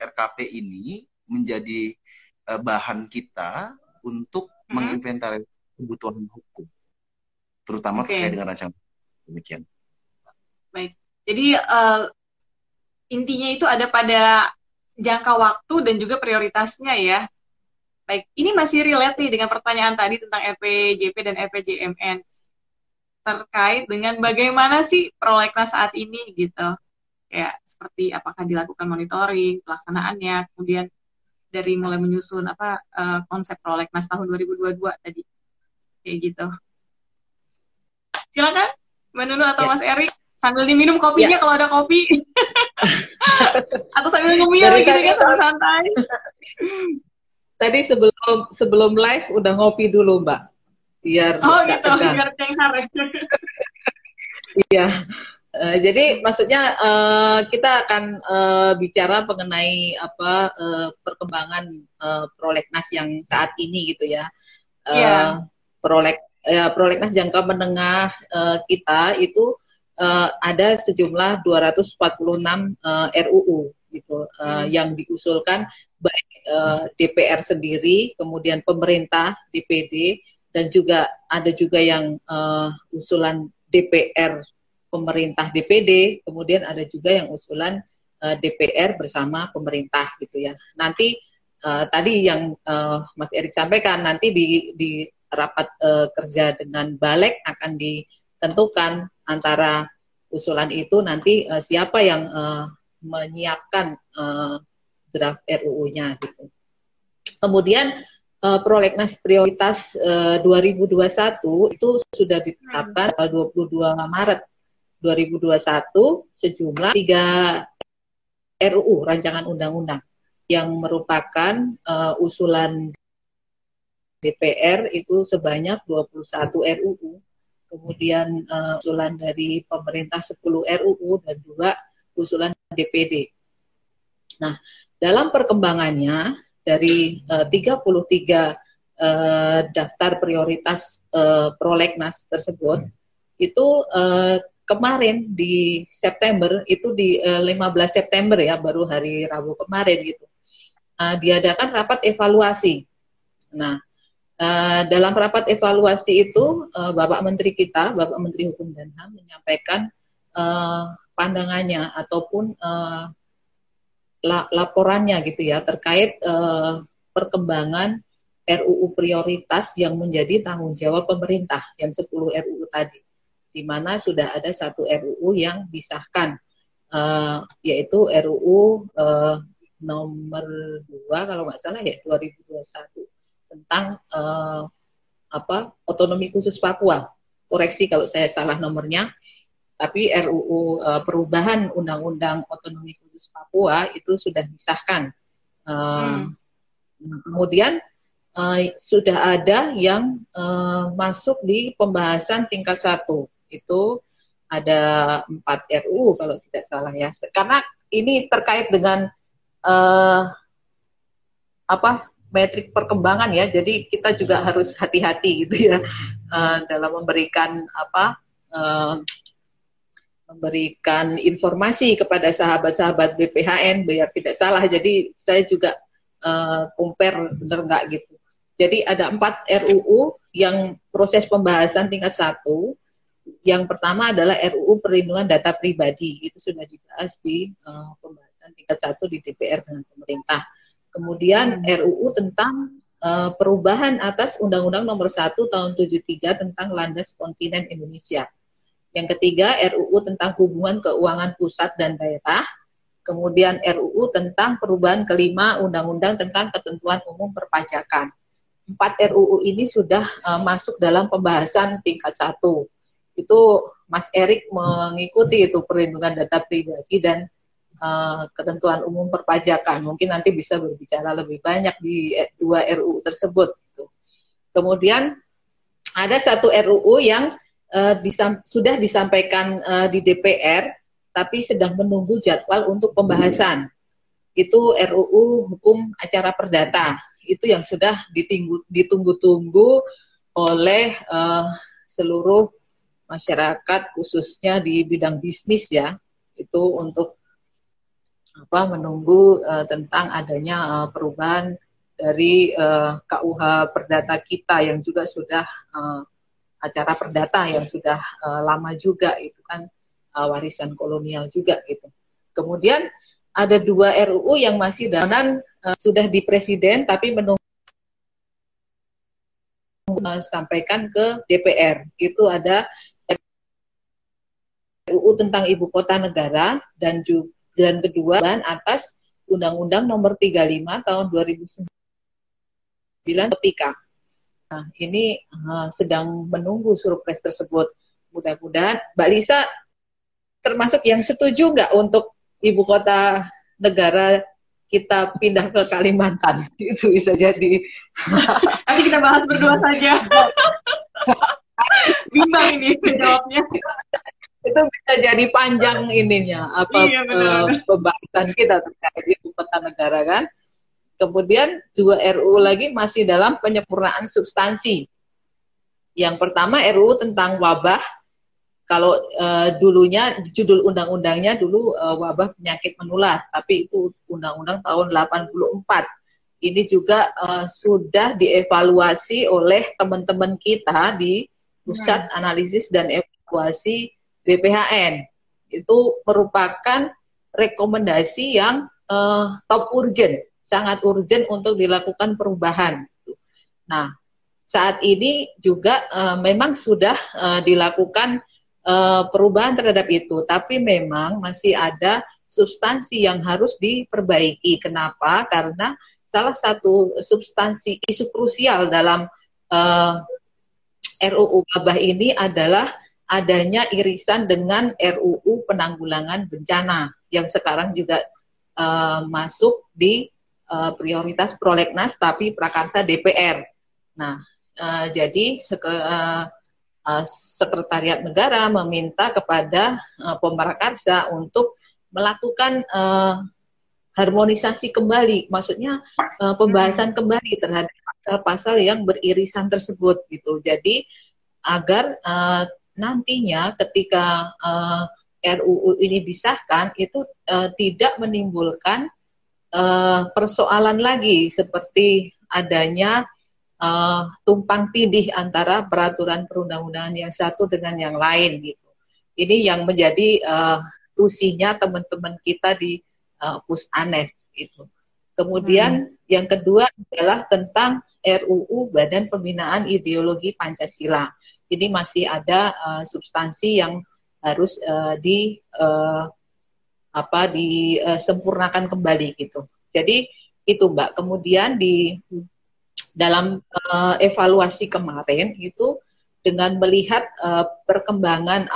RKP ini menjadi bahan kita untuk menginventarisasi kebutuhan hukum, terutama terkait dengan rancangan demikian. Baik, jadi intinya itu ada pada jangka waktu dan juga prioritasnya ya. Baik, ini masih relate dengan pertanyaan tadi tentang RPJP dan RPJMN terkait dengan bagaimana sih prolegnas saat ini gitu. Ya, seperti apakah dilakukan monitoring pelaksanaannya, kemudian dari mulai menyusun konsep prolegnas tahun 2022 tadi. Kayak gitu. Silakan Mbak Nunu atau Mas Erik sambil diminum kopinya kalau ada kopi. Atau sambil ngomil gitu kan, santai. Tadi sebelum live udah ngopi dulu Mbak, biar. Oh gitu, biar cengar. Iya, Jadi maksudnya kita akan bicara mengenai apa perkembangan prolegnas yang saat ini gitu ya. Prolegnas jangka menengah kita itu ada sejumlah 246 RUU gitu yang diusulkan baik DPR sendiri, kemudian pemerintah DPD, dan juga ada juga yang usulan DPR pemerintah DPD, kemudian ada juga yang usulan DPR bersama pemerintah gitu ya. Nanti tadi yang Mas Erik sampaikan, nanti di rapat kerja dengan Baleg akan ditentukan antara usulan itu nanti siapa yang menyiapkan draft RUU-nya gitu. Kemudian prolegnas prioritas 2021 itu sudah ditetapkan 22 Maret 2021 sejumlah 3 RUU rancangan undang-undang yang merupakan usulan DPR itu sebanyak 21 RUU, kemudian usulan dari pemerintah 10 RUU dan 2 usulan DPD. Nah, dalam perkembangannya dari 33 daftar prioritas prolegnas tersebut itu kemarin di September, itu di 15 September ya, baru hari Rabu kemarin gitu, diadakan rapat evaluasi. Nah, dalam rapat evaluasi itu Bapak Menteri kita, Bapak Menteri Hukum dan HAM menyampaikan pandangannya ataupun laporannya gitu ya, terkait perkembangan RUU prioritas yang menjadi tanggung jawab pemerintah, yang 10 RUU tadi, di mana sudah ada 1 RUU yang disahkan, yaitu RUU nomor 2 kalau nggak salah ya 2021 tentang otonomi khusus Papua. Koreksi kalau saya salah nomornya, tapi RUU perubahan undang-undang otonomi khusus Papua itu sudah disahkan. Kemudian sudah ada yang masuk di pembahasan tingkat 1. Itu ada 4 RUU kalau tidak salah ya. Karena ini terkait dengan metrik perkembangan ya. Jadi kita juga harus hati-hati gitu ya dalam memberikan memberikan informasi kepada sahabat-sahabat BPHN biar tidak salah. Jadi saya juga compare bener nggak gitu. Jadi ada 4 RUU yang proses pembahasan tingkat 1. Yang pertama adalah RUU Perlindungan Data Pribadi, itu sudah dibahas di pembahasan tingkat 1 di DPR dengan pemerintah. Kemudian RUU tentang perubahan atas Undang-Undang Nomor 1 Tahun 73 tentang Landas Kontinen Indonesia. Yang ketiga RUU tentang hubungan keuangan pusat dan daerah. Kemudian RUU tentang perubahan kelima Undang-Undang tentang Ketentuan Umum Perpajakan. 4 RUU ini sudah masuk dalam pembahasan tingkat 1. Itu Mas Erik mengikuti itu perlindungan data pribadi dan ketentuan umum perpajakan. Mungkin nanti bisa berbicara lebih banyak di 2 RUU tersebut. Kemudian ada 1 RUU yang sudah disampaikan di DPR, tapi sedang menunggu jadwal untuk pembahasan. Itu RUU Hukum Acara Perdata. Itu yang sudah ditunggu-tunggu oleh seluruh masyarakat, khususnya di bidang bisnis ya, itu untuk menunggu tentang adanya perubahan dari KUH Perdata kita yang juga sudah acara perdata yang sudah lama juga, itu kan warisan kolonial juga gitu. Kemudian ada 2 RUU yang masih dalam sudah di presiden tapi menunggu sampaikan ke DPR. Itu ada RUU tentang Ibu Kota Negara dan kedua atas Undang-Undang Nomor 35 Tahun 2009 ketika. Nah, ini sedang menunggu surprise tersebut. Mudah-mudahan Mbak Lisa termasuk yang setuju nggak untuk Ibu Kota Negara kita pindah ke Kalimantan? Itu bisa jadi. Nanti kita bahas berdua saja. Bimbang ini jawabnya. Itu bisa jadi panjang ininya apa iya, pembahasan kita terkait ibu peta negara kan. Kemudian dua RUU lagi masih dalam penyempurnaan substansi. Yang pertama RUU tentang wabah. Kalau dulunya judul undang-undangnya dulu wabah penyakit menular, tapi itu undang-undang tahun 84. Ini juga sudah dievaluasi oleh teman-teman kita di Pusat Analisis dan Evaluasi BPHN. Itu merupakan rekomendasi yang top urgent, sangat urgent untuk dilakukan perubahan. Nah, saat ini juga memang sudah dilakukan perubahan terhadap itu, tapi memang masih ada substansi yang harus diperbaiki. Kenapa? Karena salah satu substansi isu krusial dalam RUU wabah ini adalah adanya irisan dengan RUU penanggulangan bencana yang sekarang juga masuk di prioritas Prolegnas tapi prakarsa DPR. Nah, jadi Sekretariat Negara meminta kepada pemrakarsa untuk melakukan harmonisasi kembali, maksudnya pembahasan kembali terhadap pasal-pasal yang beririsan tersebut gitu. Jadi agar nantinya ketika RUU ini disahkan itu tidak menimbulkan persoalan lagi seperti adanya tumpang tindih antara peraturan perundang-undangan yang satu dengan yang lain gitu. Ini yang menjadi tusinya teman-teman kita di PusANES gitu. Kemudian yang kedua adalah tentang RUU Badan Pembinaan Ideologi Pancasila. Jadi masih ada substansi yang harus disempurnakan kembali gitu. Jadi itu Mbak. Kemudian di dalam evaluasi kemarin itu dengan melihat perkembangan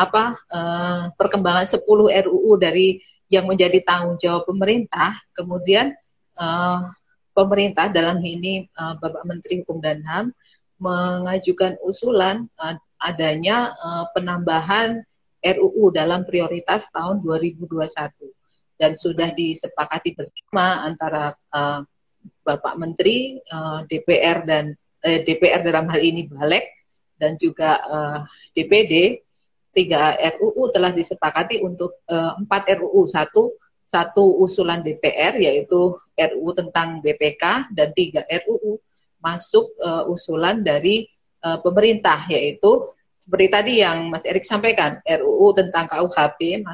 perkembangan 10 RUU dari yang menjadi tanggung jawab pemerintah, kemudian pemerintah dalam ini Bapak Menteri Hukum dan HAM mengajukan usulan adanya penambahan RUU dalam prioritas tahun 2021 dan sudah disepakati bersama antara Bapak Menteri, DPR dan DPR dalam hal ini Baleg dan juga DPD. 3 RUU telah disepakati untuk 4 RUU, satu usulan DPR yaitu RUU tentang BPK dan 3 RUU masuk usulan dari pemerintah yaitu seperti tadi yang Mas Erik sampaikan, RUU tentang KUHP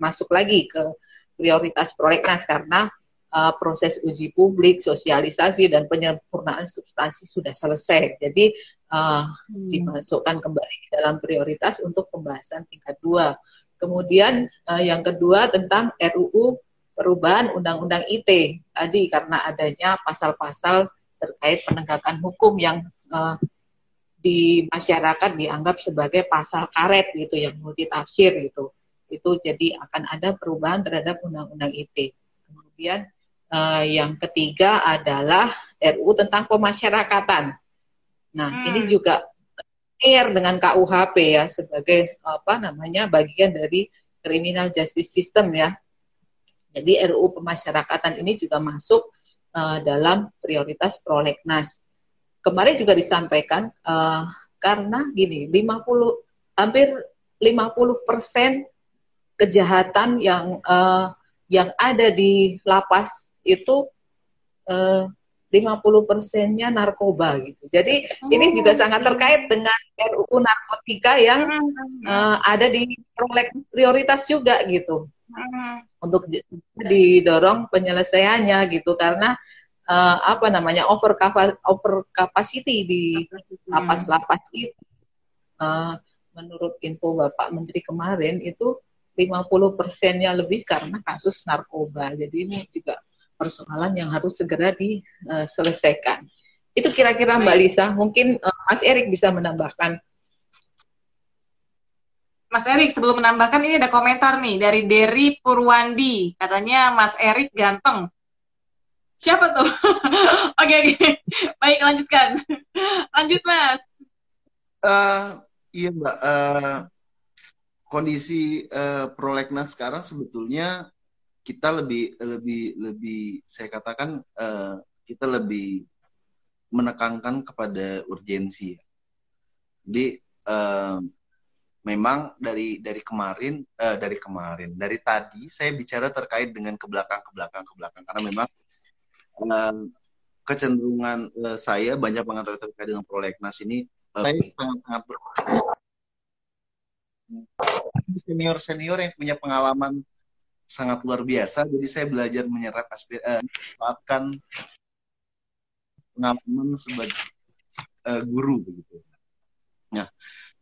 masuk lagi ke prioritas Prolegnas karena proses uji publik, sosialisasi dan penyempurnaan substansi sudah selesai. Jadi dimasukkan kembali dalam prioritas untuk pembahasan tingkat 2. Kemudian yang kedua tentang RUU perubahan Undang-Undang ITE tadi karena adanya pasal-pasal terkait penegakan hukum yang di masyarakat dianggap sebagai pasal karet gitu yang multitafsir gitu. Itu jadi akan ada perubahan terhadap Undang-Undang ITE. Kemudian yang ketiga adalah RUU tentang pemasyarakatan. Nah, ini juga terkait dengan KUHP ya sebagai bagian dari criminal justice system ya. Jadi RUU pemasyarakatan ini juga masuk dalam prioritas Prolegnas. Kemarin juga disampaikan karena gini, hampir 50% kejahatan yang ada di lapas itu 50%-nya narkoba gitu. Jadi ini juga sangat terkait dengan RUU narkotika yang ada di prioritas juga gitu. Untuk didorong penyelesaiannya gitu karena overcapacity di lapas-lapas itu menurut info Bapak Menteri kemarin itu 50%-nya lebih karena kasus narkoba. Jadi ini juga persoalan yang harus segera diselesaikan. Itu kira-kira Mbak Lisa. Mungkin Mas Erik bisa menambahkan. Mas Erik, sebelum menambahkan ini ada komentar nih dari Dery Purwandi. Katanya Mas Erik ganteng. Siapa tuh? Oke. Baik, lanjutkan. Lanjut, Mas. Iya, Mbak. kondisi prolegnas sekarang sebetulnya kita lebih saya katakan kita lebih menekankan kepada urgensi. Jadi memang dari tadi saya bicara terkait dengan ke belakang karena memang kecenderungan saya banyak banget terkait dengan prolegnas ini sangat senior yang punya pengalaman sangat luar biasa. Jadi saya belajar menyerap memanfaatkan pengalaman sebagai guru begitu. Nah,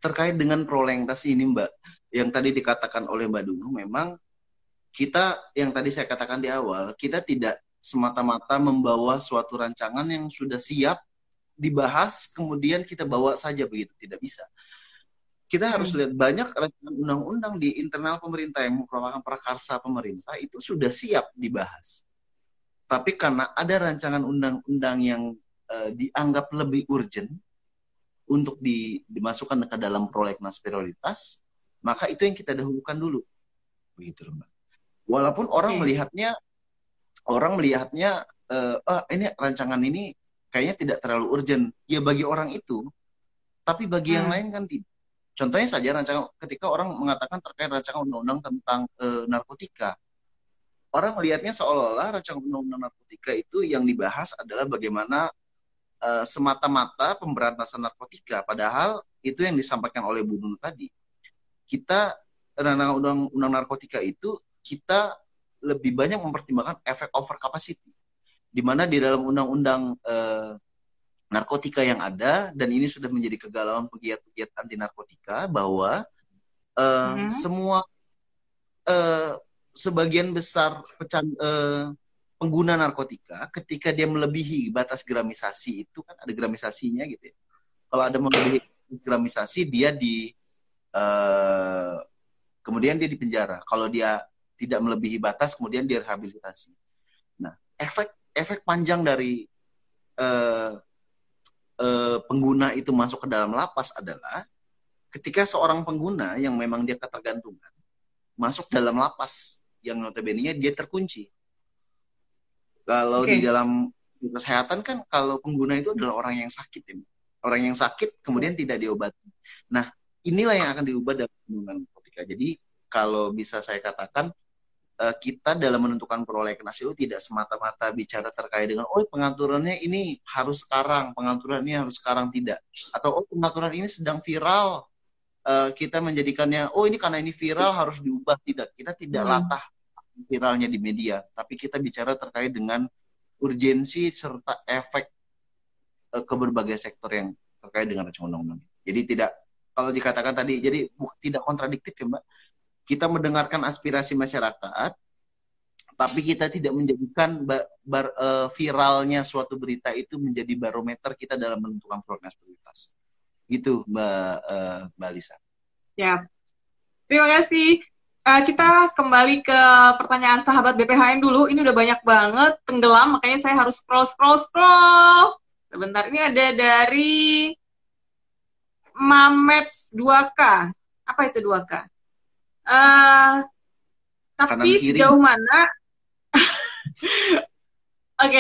terkait dengan prolegnas ini Mbak, yang tadi dikatakan oleh Mbak Dulu, memang kita yang tadi saya katakan di awal, kita tidak semata-mata membawa suatu rancangan yang sudah siap dibahas kemudian kita bawa saja begitu, tidak bisa. Kita harus lihat banyak rancangan undang-undang di internal pemerintah yang merupakan prakarsa pemerintah itu sudah siap dibahas. Tapi karena ada rancangan undang-undang yang dianggap lebih urgent untuk dimasukkan ke dalam prolegnas prioritas, maka itu yang kita dahulukan dulu, begitu loh Mbak. Walaupun orang melihatnya, ini rancangan ini kayaknya tidak terlalu urgent, ya bagi orang itu, tapi bagi yang lain kan tidak. Contohnya saja rancangan ketika orang mengatakan terkait rancangan undang-undang tentang narkotika, orang melihatnya seolah-olah rancangan undang-undang narkotika itu yang dibahas adalah bagaimana semata-mata pemberantasan narkotika, padahal itu yang disampaikan oleh Bu Nunu tadi. Kita rancangan undang-undang narkotika itu kita lebih banyak mempertimbangkan efek overcapacity, di mana di dalam undang-undang narkotika yang ada, dan ini sudah menjadi kegalauan pegiat-pegiat anti narkotika bahwa semua sebagian besar pengguna narkotika ketika dia melebihi batas gramisasi itu kan ada gramisasinya gitu ya. Kalau ada melebihi gramisasi dia kemudian dia dipenjara. Kalau dia tidak melebihi batas kemudian direhabilitasi. Nah, efek panjang dari pengguna itu masuk ke dalam lapas adalah ketika seorang pengguna yang memang dia ketergantungan masuk dalam lapas yang notabene-nya dia terkunci. Kalau di dalam kesehatan kan kalau pengguna itu adalah orang yang sakit ya. Orang yang sakit kemudian tidak diobati. Nah, inilah yang akan diubah dalam undang-undang narkotika. Jadi kalau bisa saya katakan kita dalam menentukan prolegnas itu tidak semata-mata bicara terkait dengan pengaturannya ini harus sekarang, tidak. Atau pengaturan ini sedang viral. Kita menjadikannya ini karena ini viral harus diubah, tidak. Kita tidak latah viralnya di media, tapi kita bicara terkait dengan urgensi serta efek ke berbagai sektor yang terkait dengan rancangan undang-undang. Jadi tidak, kalau dikatakan tadi, jadi tidak kontradiktif ya Mbak. Kita mendengarkan aspirasi masyarakat, tapi kita tidak menjadikan viralnya suatu berita itu menjadi barometer kita dalam menentukan prolegnas prioritas. Gitu Mbak Lisa. Ya, terima kasih. Kita kembali ke pertanyaan sahabat BPHN dulu. Ini udah banyak banget tenggelam, makanya saya harus scroll. Sebentar, ini ada dari Mamets 2K. Apa itu 2K? Tapi sejauh mana?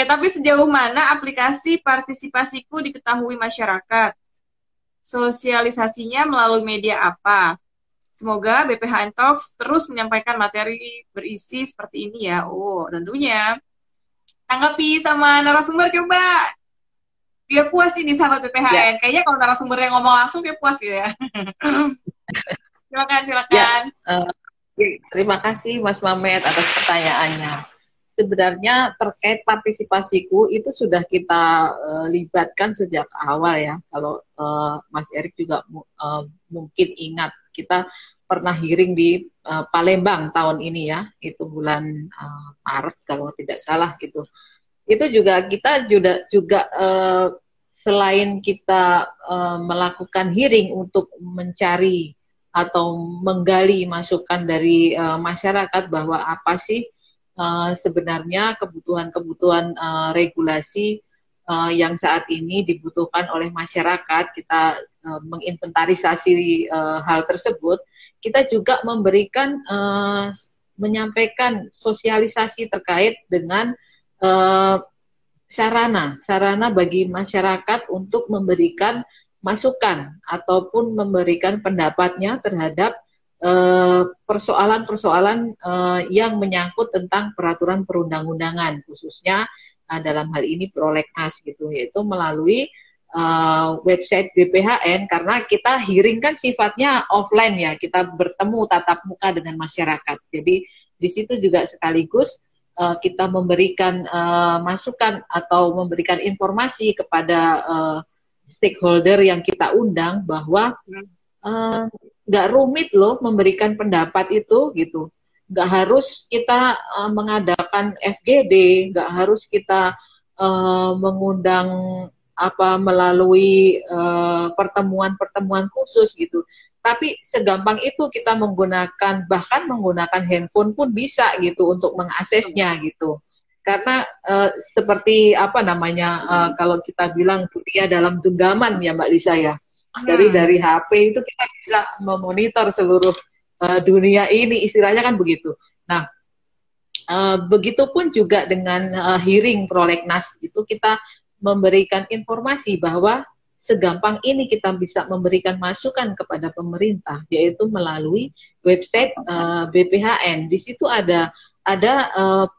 Tapi sejauh mana aplikasi Partisipasiku diketahui masyarakat? Sosialisasinya melalui media apa? Semoga BPHN Talks terus menyampaikan materi berisi seperti ini ya. Oh, tentunya. Tanggapi sama narasumber coba. Dia puas ini sahabat BPHN. Ya. Kayaknya kalau narasumber yang ngomong langsung dia puas gitu ya. Silakan. Ya. Terima kasih Mas Mamet atas pertanyaannya. Sebenarnya terkait Partisipasiku itu sudah kita libatkan sejak awal ya. Kalau Mas Erik juga mungkin ingat. Kita pernah hearing di Palembang tahun ini ya, itu bulan Maret kalau tidak salah gitu. Itu juga kita juga selain kita melakukan hearing untuk mencari atau menggali masukan dari masyarakat bahwa apa sih sebenarnya kebutuhan-kebutuhan regulasi yang saat ini dibutuhkan oleh masyarakat, kita menginventarisasi hal tersebut. Kita juga memberikan, menyampaikan sosialisasi terkait dengan sarana bagi masyarakat untuk memberikan masukan ataupun memberikan pendapatnya terhadap persoalan-persoalan yang menyangkut tentang peraturan perundang-undangan, khususnya dalam hal ini Prolegnas gitu, yaitu melalui website BPHN, karena kita hearing kan sifatnya offline ya, kita bertemu tatap muka dengan masyarakat. Jadi di situ juga sekaligus kita memberikan masukan atau memberikan informasi kepada stakeholder yang kita undang bahwa nggak rumit loh memberikan pendapat itu gitu, nggak harus kita mengadakan FGD, nggak harus kita mengundang apa melalui pertemuan-pertemuan khusus gitu, tapi segampang itu kita menggunakan, bahkan menggunakan handphone pun bisa gitu untuk mengaksesnya gitu, karena seperti apa namanya kalau kita bilang dunia dalam genggaman ya Mbak Lisa ya. Dari HP itu kita bisa memonitor seluruh dunia ini, istilahnya kan begitu. Nah, begitupun juga dengan hearing Prolegnas itu, kita memberikan informasi bahwa segampang ini kita bisa memberikan masukan kepada pemerintah, yaitu melalui website BPHN. Di situ ada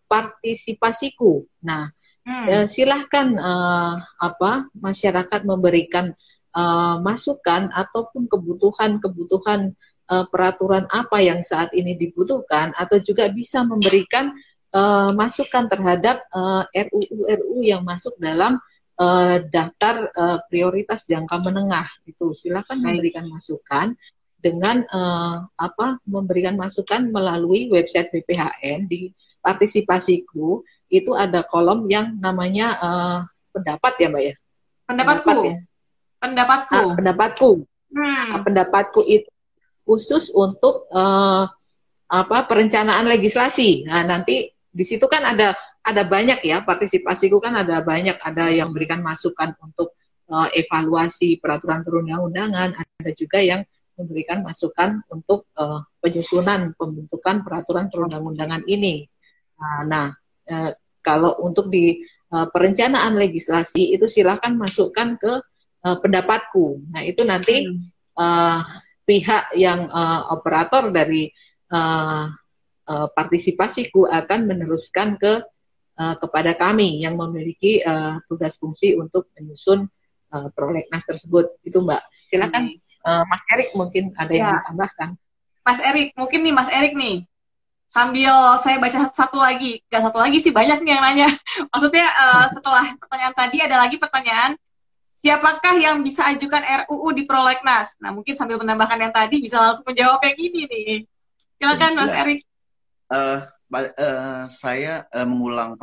Partisipasiku. Nah, silahkan masyarakat memberikan masukan ataupun kebutuhan-kebutuhan peraturan apa yang saat ini dibutuhkan, atau juga bisa memberikan masukan terhadap RUU yang masuk dalam daftar prioritas jangka menengah itu. Silakan memberikan masukan dengan memberikan masukan melalui website BPHN. Di Partisipasiku itu ada kolom yang namanya pendapat ya Mbak ya. Pendapatku itu khusus untuk perencanaan legislasi. Nah, nanti di situ kan ada banyak ya, Partisipasiku kan ada banyak, ada yang memberikan masukan untuk evaluasi peraturan perundang-undangan, ada juga yang memberikan masukan untuk penyusunan pembentukan peraturan perundang-undangan ini. Nah, kalau untuk di perencanaan legislasi itu silakan masukkan ke pendapatku. Nah, itu nanti pihak yang operator dari Partisipasiku akan meneruskan kepada kami yang memiliki tugas fungsi untuk menyusun Prolegnas tersebut. Itu Mbak. Silakan Mas Erik mungkin ada yang ditambahkan. Mas Erik, mungkin nih Mas Erik nih. Sambil saya baca satu lagi. Gak satu lagi sih, banyak nih yang nanya. Maksudnya setelah pertanyaan tadi ada lagi pertanyaan, siapakah yang bisa ajukan RUU di Prolegnas? Nah, mungkin sambil menambahkan yang tadi bisa langsung menjawab yang ini nih. Silakan Mas Erik. Saya mengulang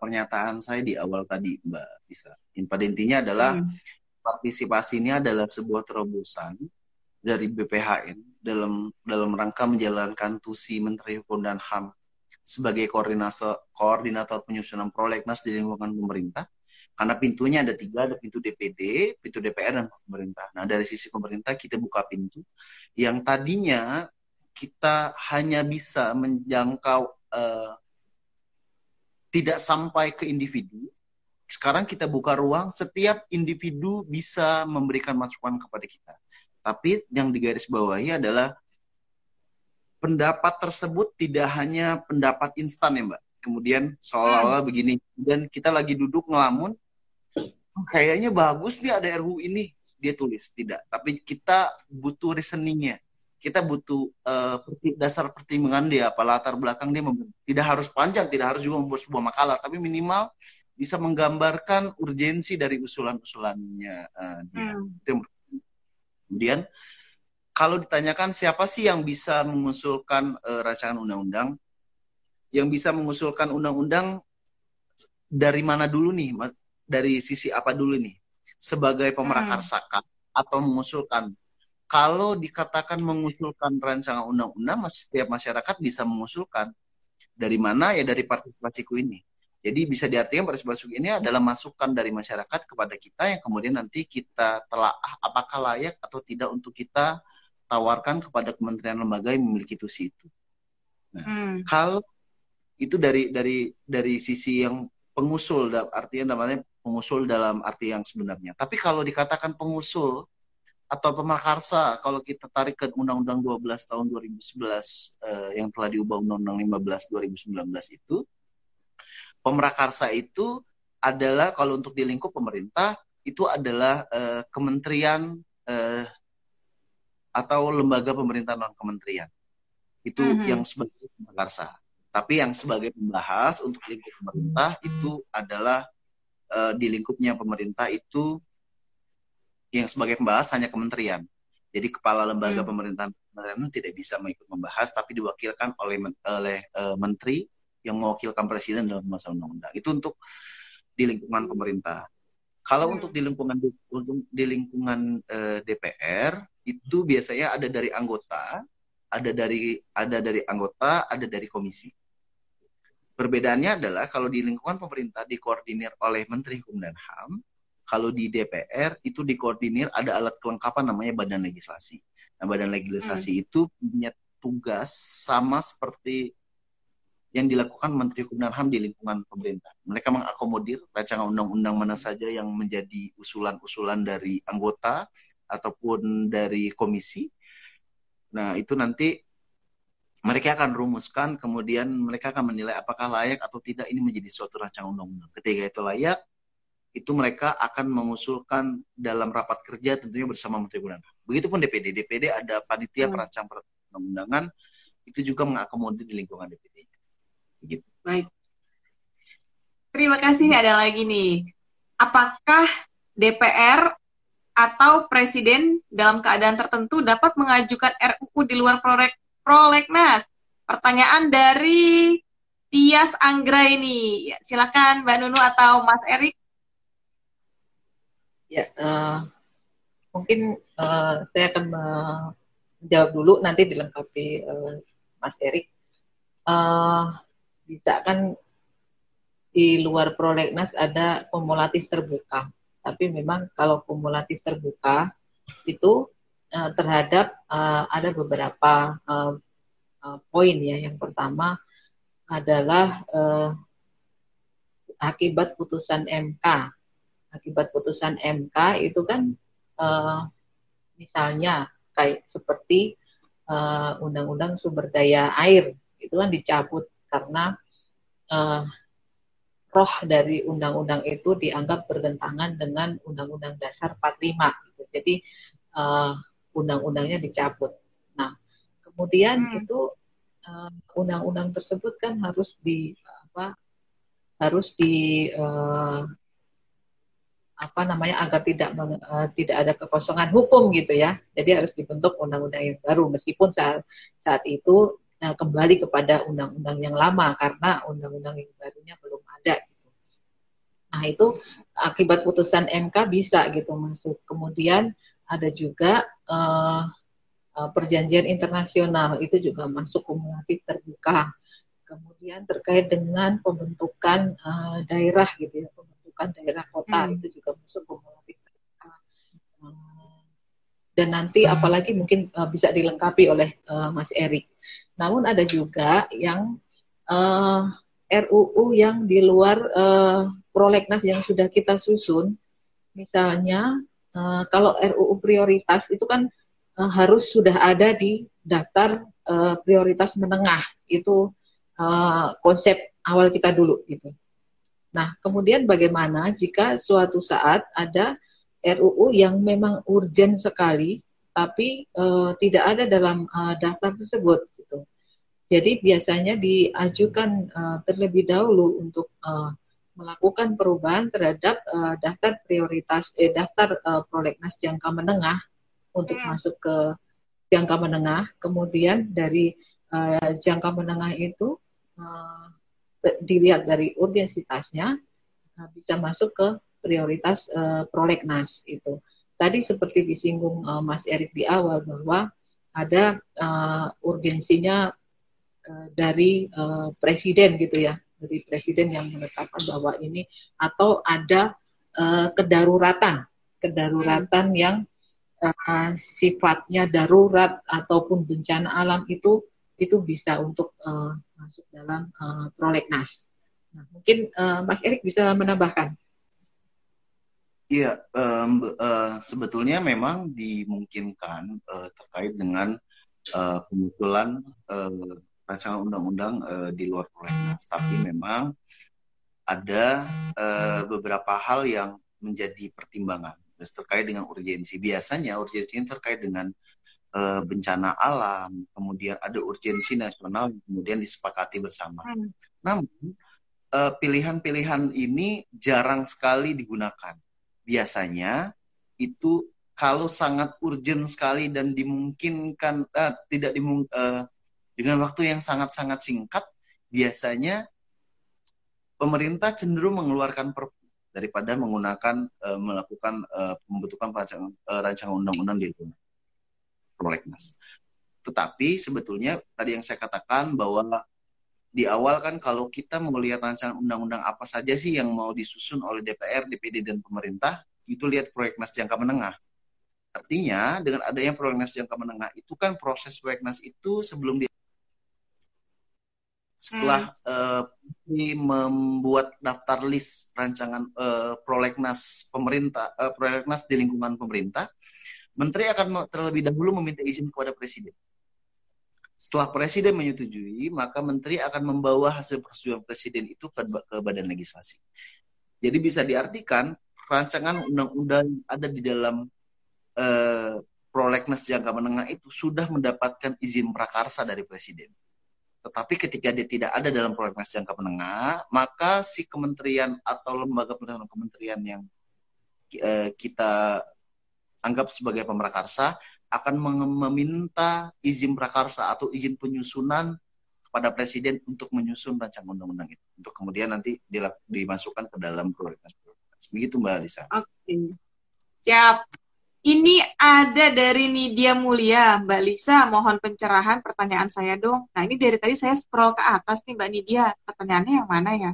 pernyataan saya di awal tadi, Mbak Lisa. Pada intinya adalah partisipasi ini adalah sebuah terobosan dari BPHN dalam rangka menjalankan TUSI Menteri Hukum dan HAM sebagai koordinator penyusunan Prolegnas di lingkungan pemerintah. Karena pintunya ada tiga, ada pintu DPD, pintu DPR, dan pemerintah. Nah, dari sisi pemerintah kita buka pintu yang tadinya kita hanya bisa menjangkau tidak sampai ke individu. Sekarang kita buka ruang, setiap individu bisa memberikan masukan kepada kita. Tapi yang digarisbawahi adalah pendapat tersebut tidak hanya pendapat instan ya Mbak. Kemudian seolah-olah begini, dan kita lagi duduk ngelamun, kayaknya bagus nih ada RUU ini, dia tulis. Tidak, tapi kita butuh reasoningnya, kita butuh dasar pertimbangan dia, apa latar belakang dia, tidak harus panjang, tidak harus juga membuat sebuah makalah, tapi minimal bisa menggambarkan urgensi dari usulan-usulannya dia. Kemudian kalau ditanyakan siapa sih yang bisa mengusulkan rancangan undang-undang, yang bisa mengusulkan undang-undang dari mana dulu nih? Dari sisi apa dulu nih? Sebagai pemerakarsaka atau mengusulkan? Kalau dikatakan mengusulkan rancangan undang-undang, setiap masyarakat bisa mengusulkan. Dari mana? Ya dari Partisipasiku ini. Jadi bisa diartikan partisipasi ini adalah masukan dari masyarakat kepada kita yang kemudian nanti kita telaah apakah layak atau tidak untuk kita tawarkan kepada kementerian lembaga yang memiliki tusi itu. Nah, kalau itu dari sisi yang pengusul, artinya namanya pengusul dalam arti yang sebenarnya. Tapi kalau dikatakan pengusul atau pemerkarsa, kalau kita tarik ke Undang-Undang 12 tahun 2011 yang telah diubah Undang-Undang 15 2019 itu, pemerkarsa itu adalah kalau untuk di lingkup pemerintah itu adalah kementerian atau lembaga pemerintah non kementerian itu yang sebagai pemerkarsa. Tapi yang sebagai pembahas untuk lingkup pemerintah itu adalah di lingkupnya pemerintah itu yang sebagai pembahas hanya kementerian. Jadi kepala lembaga pemerintahan tidak bisa mengikut membahas, tapi diwakilkan oleh menteri yang mewakilkan presiden dalam masalah undang-undang. Itu untuk di lingkungan pemerintah. Kalau untuk di lingkungan DPR itu biasanya ada dari anggota, ada dari komisi. Perbedaannya adalah kalau di lingkungan pemerintah dikoordinir oleh Menteri Hukum dan HAM, kalau di DPR itu dikoordinir ada alat kelengkapan namanya Badan Legislasi. Nah, Badan Legislasi itu punya tugas sama seperti yang dilakukan Menteri Hukum dan HAM di lingkungan pemerintah. Mereka mengakomodir rancangan undang-undang mana saja yang menjadi usulan-usulan dari anggota ataupun dari komisi. Nah, itu nanti mereka akan rumuskan, kemudian mereka akan menilai apakah layak atau tidak ini menjadi suatu rancangan undang-undang. Ketika itu layak, itu mereka akan mengusulkan dalam rapat kerja tentunya bersama Menteri Hukum dan HAM. Begitupun DPD. DPD ada panitia perancang perundang-undangan, itu juga mengakomodir di lingkungan DPD. Begitu. Baik. Terima kasih. Ada lagi nih. Apakah DPR atau Presiden dalam keadaan tertentu dapat mengajukan RUU di luar Prolegnas? Pertanyaan dari Tias Anggra ini. Ya, silakan Mbak Nunu atau Mas Erik. Ya, mungkin saya akan menjawab dulu, nanti dilengkapi Mas Erik. Bisa kan di luar Prolegnas ada kumulatif terbuka. Tapi memang kalau kumulatif terbuka itu terhadap ada beberapa poin ya. Yang pertama adalah akibat putusan MK. Akibat putusan MK itu kan misalnya kayak seperti Undang-Undang Sumber Daya Air itu kan dicabut karena roh dari undang-undang itu dianggap bertentangan dengan Undang-Undang Dasar 45 gitu. Jadi undang-undangnya dicabut. Nah, kemudian itu undang-undang tersebut kan harus agar tidak ada kekosongan hukum gitu ya. Jadi harus dibentuk undang-undang yang baru meskipun saat itu kembali kepada undang-undang yang lama karena undang-undang yang barunya belum ada gitu. Nah, itu akibat putusan MK bisa gitu masuk. Kemudian ada juga perjanjian internasional, itu juga masuk kumulatif terbuka. Kemudian terkait dengan pembentukan daerah gitu ya, pembentukan daerah kota itu juga masuk kumulatif terbuka. Dan nanti apalagi mungkin bisa dilengkapi oleh Mas Erik. Namun ada juga yang RUU yang di luar Prolegnas yang sudah kita susun, misalnya kalau RUU prioritas itu kan harus sudah ada di daftar prioritas menengah. Itu konsep awal kita dulu gitu. Nah, kemudian bagaimana jika suatu saat ada RUU yang memang urgent sekali tapi tidak ada dalam daftar tersebut gitu. Jadi biasanya diajukan terlebih dahulu untuk melakukan perubahan terhadap daftar prioritas, daftar Prolegnas jangka menengah untuk masuk ke jangka menengah. Kemudian dari jangka menengah itu dilihat dari urgensitasnya bisa masuk ke prioritas Prolegnas itu. Tadi seperti disinggung Mas Erik di awal bahwa ada urgensinya dari presiden gitu ya. dari Presiden yang menetapkan bahwa ini atau ada kedaruratan yang sifatnya darurat ataupun bencana alam itu bisa untuk masuk dalam prolegnas. Nah, mungkin Mas Erik bisa menambahkan. Iya, sebetulnya memang dimungkinkan terkait dengan penyusulan rancangan undang-undang di luar prolegnas, tapi memang ada beberapa hal yang menjadi pertimbangan terkait dengan urgensi. Biasanya urgensinya terkait dengan bencana alam, kemudian ada urgensi nasional yang kemudian disepakati bersama. Namun pilihan-pilihan ini jarang sekali digunakan. Biasanya itu kalau sangat urgent sekali dan dimungkinkan dengan waktu yang sangat-sangat singkat, biasanya pemerintah cenderung mengeluarkan perpu daripada menggunakan melakukan pembentukan rancangan undang-undang di luar prolegnas. Tetapi sebetulnya tadi yang saya katakan bahwa di awal kan kalau kita mau lihat rancangan undang-undang apa saja sih yang mau disusun oleh DPR, DPD, dan pemerintah, itu lihat prolegnas jangka menengah. Artinya dengan adanya prolegnas jangka menengah itu kan proses prolegnas itu sebelum di setelah membuat daftar list rancangan prolegnas pemerintah, prolegnas di lingkungan pemerintah, menteri akan terlebih dahulu meminta izin kepada presiden. Setelah presiden menyetujui, maka menteri akan membawa hasil persetujuan presiden itu ke badan legislasi. Jadi bisa diartikan rancangan undang-undang ada di dalam prolegnas jangka menengah itu sudah mendapatkan izin prakarsa dari presiden. Tetapi ketika dia tidak ada dalam prolegnas jangka menengah, maka si kementerian atau lembaga pendamping kementerian yang kita anggap sebagai pemrakarsa akan meminta izin prakarsa atau izin penyusunan kepada presiden untuk menyusun rancangan undang-undang itu untuk kemudian nanti dimasukkan ke dalam prolegnas. Begitu Mbak Alisa. Oke. Okay. Siap. Ini ada dari Nidia Mulia. Mbak Lisa, mohon pencerahan pertanyaan saya dong. Nah, ini dari tadi saya scroll ke atas nih Mbak Nidia. Pertanyaannya yang mana ya?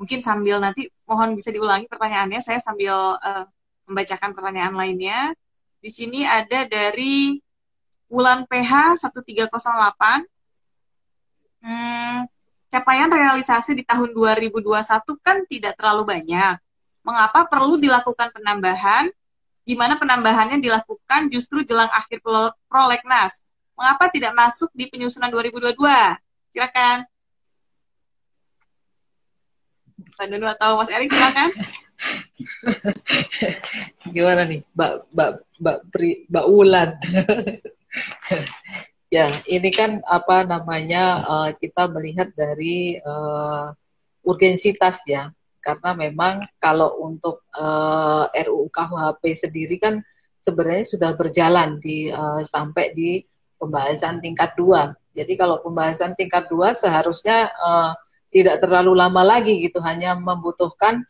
Mungkin sambil nanti mohon bisa diulangi pertanyaannya, saya sambil membacakan pertanyaan lainnya. Di sini ada dari Wulan PH 1308. Capaian realisasi di tahun 2021 kan tidak terlalu banyak. Mengapa perlu dilakukan penambahan? Di mana penambahannya dilakukan justru jelang akhir prolegnas. Mengapa tidak masuk di penyusunan 2022? Silakan. Pak Nunu atau Mas Erik, silakan. Gimana nih, Mbak Ulan? Ya, ini kan apa namanya, kita melihat dari urgensitas ya. Karena memang kalau untuk RUU KUHP sendiri kan sebenarnya sudah berjalan sampai di pembahasan tingkat 2. Jadi kalau pembahasan tingkat 2 seharusnya tidak terlalu lama lagi gitu, hanya membutuhkan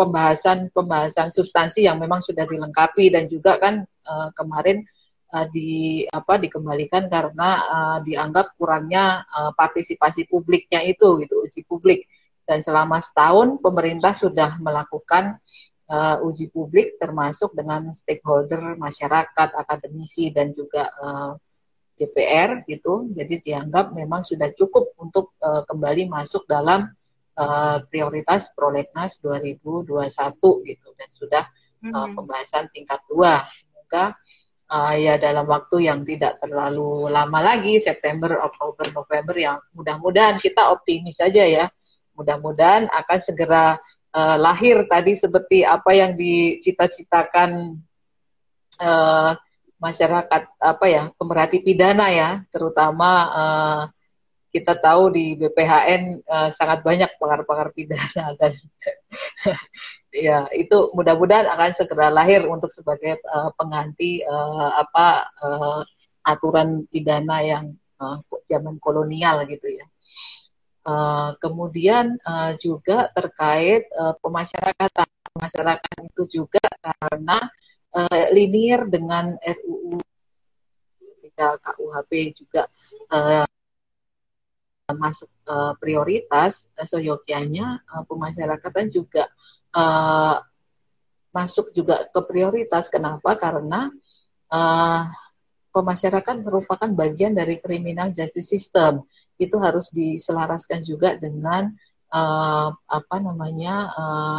pembahasan substansi yang memang sudah dilengkapi dan juga kan kemarin dikembalikan karena dianggap kurangnya partisipasi publiknya itu gitu, uji publik. Dan selama setahun pemerintah sudah melakukan uji publik termasuk dengan stakeholder masyarakat, akademisi, dan juga DPR gitu. Jadi dianggap memang sudah cukup untuk kembali masuk dalam prioritas prolegnas 2021 gitu, dan sudah pembahasan tingkat 2. Semoga ya dalam waktu yang tidak terlalu lama lagi, September, Oktober, November, yang mudah-mudahan kita optimis saja ya, mudah-mudahan akan segera lahir tadi seperti apa yang dicita-citakan masyarakat, apa ya, pemerhati pidana ya, terutama kita tahu di BPHN sangat banyak pakar-pakar pidana dan ya, itu mudah-mudahan akan segera lahir untuk sebagai pengganti aturan pidana yang zaman kolonial gitu ya. Kemudian juga terkait pemasyarakatan itu juga karena linear dengan RUU KUHP juga masuk prioritas, seyogyanya pemasyarakatan juga masuk juga ke prioritas. Kenapa? Karena pemasyarakatan merupakan bagian dari criminal justice system. Itu harus diselaraskan juga dengan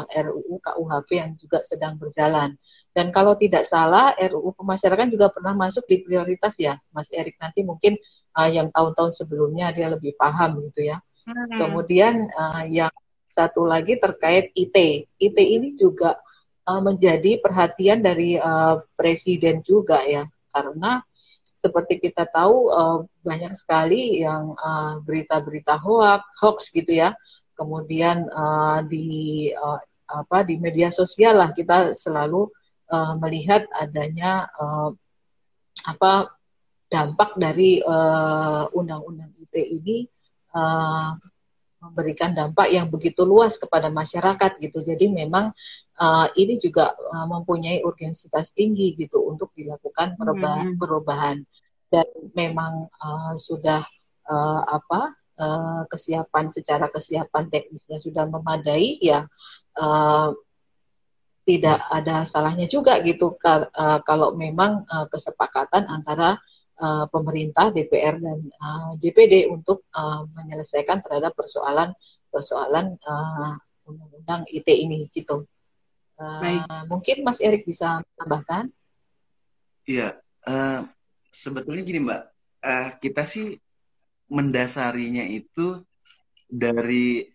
RUU KUHP yang juga sedang berjalan. Dan kalau tidak salah, RUU pemasyarakatan juga pernah masuk di prioritas ya, Mas Erik, nanti mungkin yang tahun-tahun sebelumnya dia lebih paham gitu ya. Kemudian yang satu lagi terkait ITE. ITE ini juga menjadi perhatian dari Presiden juga ya, karena seperti kita tahu banyak sekali yang berita-berita hoax gitu ya. Kemudian di media sosial lah kita selalu melihat adanya dampak dari undang-undang ITE ini memberikan dampak yang begitu luas kepada masyarakat gitu. Jadi memang ini juga mempunyai urgensitas tinggi gitu untuk dilakukan perubahan-perubahan. Dan memang kesiapan teknisnya sudah memadai ya, tidak ada salahnya juga gitu kalau memang kesepakatan antara pemerintah, DPR dan DPD untuk menyelesaikan terhadap persoalan undang-undang ITE ini gitu. Mungkin Mas Erik bisa menambahkan? Iya, sebetulnya gini Mbak, kita sih mendasarinya itu dari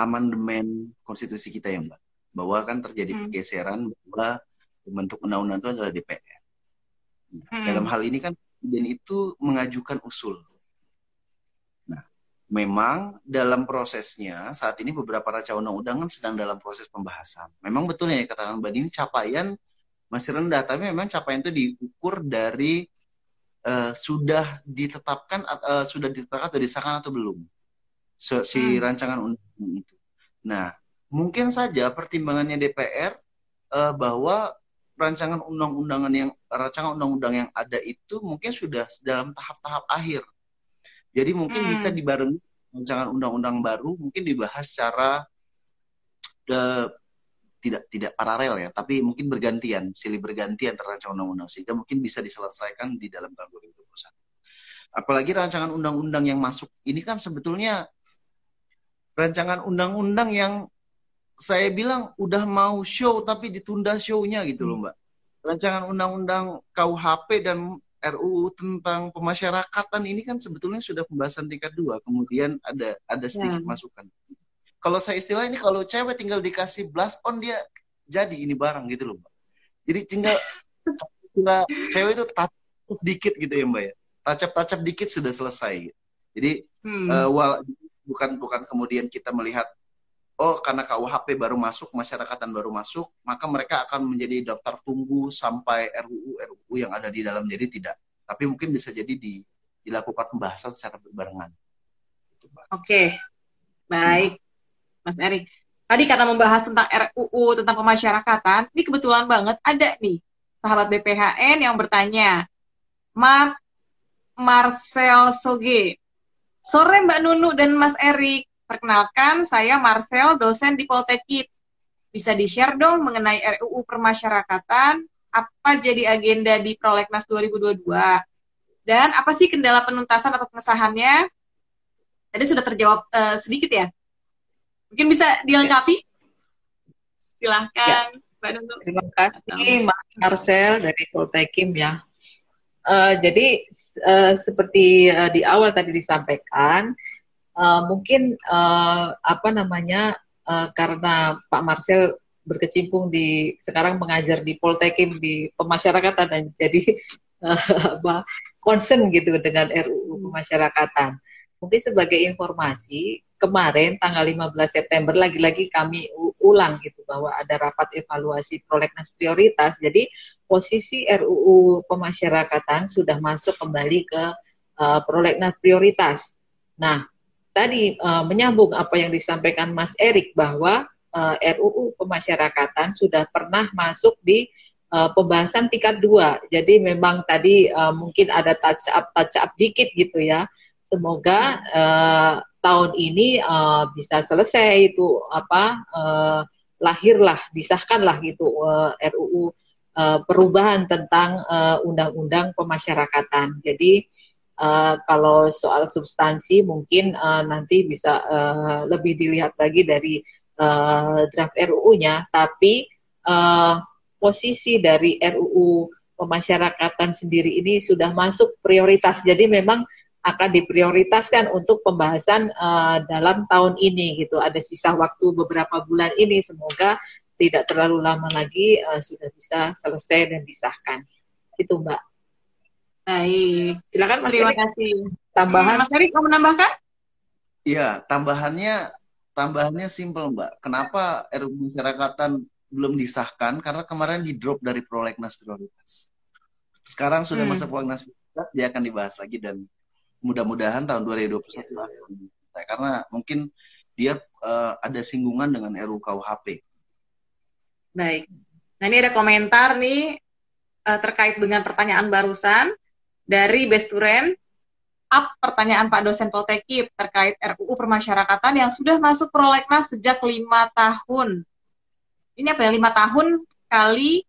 amandemen konstitusi kita ya Mbak, bahwa kan terjadi pergeseran bahwa pembentuk undang-undang itu adalah DPR. Dalam hal ini kan presiden itu mengajukan usul. Nah, memang dalam prosesnya saat ini beberapa rancangan undang-undang sedang dalam proses pembahasan. Memang betulnya ya kata Mbak Dini, capaian masih rendah, tapi memang capaian itu diukur dari sudah ditetapkan atau disahkan atau belum si rancangan undang-undang itu. Nah, mungkin saja pertimbangannya DPR bahwa rancangan undang-undang yang ada itu mungkin sudah dalam tahap-tahap akhir. Jadi mungkin bisa dibarengi rancangan undang-undang baru, mungkin dibahas secara tidak paralel ya, tapi mungkin silih bergantian antara rancangan undang-undang, sehingga mungkin bisa diselesaikan di dalam tahun 2021. Apalagi rancangan undang-undang yang masuk ini kan sebetulnya rancangan undang-undang yang saya bilang udah mau show tapi ditunda show-nya gitu loh Mbak. Rancangan undang-undang KUHP dan RUU tentang pemasyarakatan ini kan sebetulnya sudah pembahasan tingkat 2, kemudian ada sedikit masukan. Kalau saya istilah ini, kalau cewek tinggal dikasih blast on, dia jadi ini barang gitu loh Mbak. Jadi tinggal cewek itu tacap dikit gitu ya Mbak ya. Tacap dikit sudah selesai. Jadi bukan kemudian kita melihat, oh karena KUHP baru masuk, masyarakatan baru masuk, maka mereka akan menjadi daftar tunggu sampai RUU yang ada di dalam. Jadi tidak. Tapi mungkin bisa jadi dilakukan pembahasan secara berbarengan. Oke. Baik. Mas Erik, tadi karena membahas tentang RUU, tentang pemasyarakatan, ini kebetulan banget ada nih sahabat BPHN yang bertanya. Marcel Soge. Sore Mbak Nunu dan Mas Erik. Perkenalkan, saya Marcel, dosen di Poltekip. Bisa di-share dong mengenai RUU permasyarakatan, apa jadi agenda di Prolegnas 2022? Dan apa sih kendala penuntasan atau pengesahannya? Tadi sudah terjawab sedikit ya? Mungkin bisa dilengkapi? Silahkan. Ya. Mbak Nunu. Terima kasih Mas Marcel dari Poltekim ya. Jadi seperti di awal tadi disampaikan, karena Pak Marcel berkecimpung sekarang mengajar di Poltekim di pemasyarakatan, dan jadi concern gitu dengan RUU pemasyarakatan. Mungkin sebagai informasi, kemarin tanggal 15 September lagi-lagi kami ulang gitu bahwa ada rapat evaluasi prolegnas prioritas. Jadi posisi RUU pemasyarakatan sudah masuk kembali ke prolegnas prioritas. Nah, tadi menyambung apa yang disampaikan Mas Erik bahwa RUU pemasyarakatan sudah pernah masuk di pembahasan tingkat 2. Jadi memang tadi mungkin ada touch up dikit gitu ya. Semoga tahun ini bisa selesai itu lahirlah, disahkanlah gitu RUU perubahan tentang undang-undang pemasyarakatan. Jadi kalau soal substansi mungkin nanti bisa lebih dilihat lagi dari draft RUU-nya, tapi posisi dari RUU pemasyarakatan sendiri ini sudah masuk prioritas, jadi memang akan diprioritaskan untuk pembahasan dalam tahun ini gitu. Ada sisa waktu beberapa bulan ini, semoga tidak terlalu lama lagi sudah bisa selesai dan disahkan. Itu Mbak. Baik, silakan Mas. Terima kasih. Tambahan Mas Erik, mau menambahkan? Iya, tambahannya simpel Mbak. Kenapa RUU pemasyarakatan belum disahkan? Karena kemarin di drop dari Prolegnas prioritas. Sekarang sudah masuk Prolegnas prioritas, dia akan dibahas lagi dan mudah-mudahan tahun 2021 akan selesai. Karena mungkin dia ada singgungan dengan RUU KUHP. Baik. Nah, ini ada komentar nih terkait dengan pertanyaan barusan. Dari Besturen, up pertanyaan Pak dosen Poltekip terkait RUU permasyarakatan yang sudah masuk prolegnas sejak 5 tahun. Ini apa ya, 5 tahun kali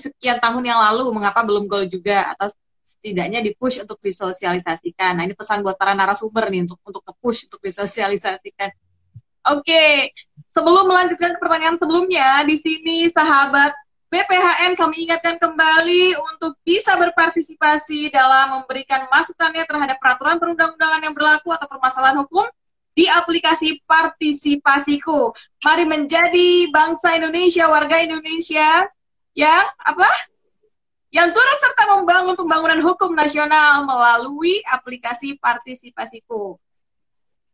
sekian tahun yang lalu, mengapa belum goal juga, atau setidaknya dipush untuk disosialisasikan. Nah, ini pesan buat para narasumber nih untuk nge-push untuk disosialisasikan. Oke, sebelum melanjutkan ke pertanyaan sebelumnya, di sini sahabat BPHN kami ingatkan kembali untuk bisa berpartisipasi dalam memberikan masukannya terhadap peraturan perundang-undangan yang berlaku atau permasalahan hukum di aplikasi Partisipasiku. Mari menjadi bangsa Indonesia, warga Indonesia yang yang turut serta membangun pembangunan hukum nasional melalui aplikasi Partisipasiku.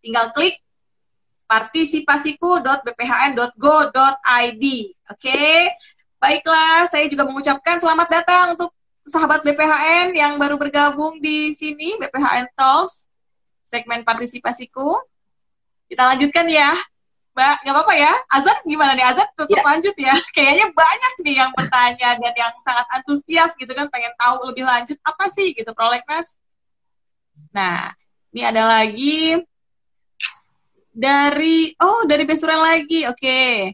Tinggal klik partisipasiku.bphn.go.id. Oke. Baiklah, saya juga mengucapkan selamat datang untuk sahabat BPHN yang baru bergabung di sini, BPHN Talks, segmen Partisipasiku. Kita lanjutkan ya, Mbak, nggak apa-apa ya? Azan gimana nih? Azan tetap lanjut ya? Kayaknya banyak nih yang bertanya dan yang sangat antusias gitu kan, pengen tahu lebih lanjut apa sih gitu Prolegnas. Nah, ini ada lagi dari Besuran lagi, oke.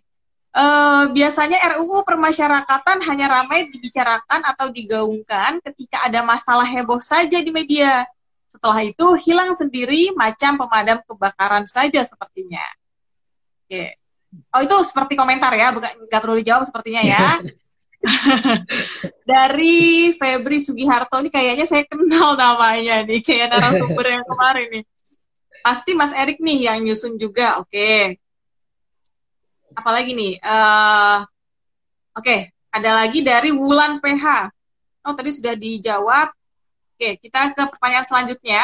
Biasanya RUU permasyarakatan hanya ramai dibicarakan atau digaungkan ketika ada masalah heboh saja di media. Setelah itu hilang sendiri macam pemadam kebakaran saja sepertinya. Oke. Oh, itu seperti komentar ya, nggak perlu dijawab sepertinya ya. Dari Febri Sugiharto, ini kayaknya saya kenal namanya nih, kayak narasumber yang kemarin nih. Pasti Mas Erik nih yang nyusun juga, oke. Apalagi nih, ada lagi dari Wulan PH. Oh, tadi sudah dijawab. Oke, kita ke pertanyaan selanjutnya.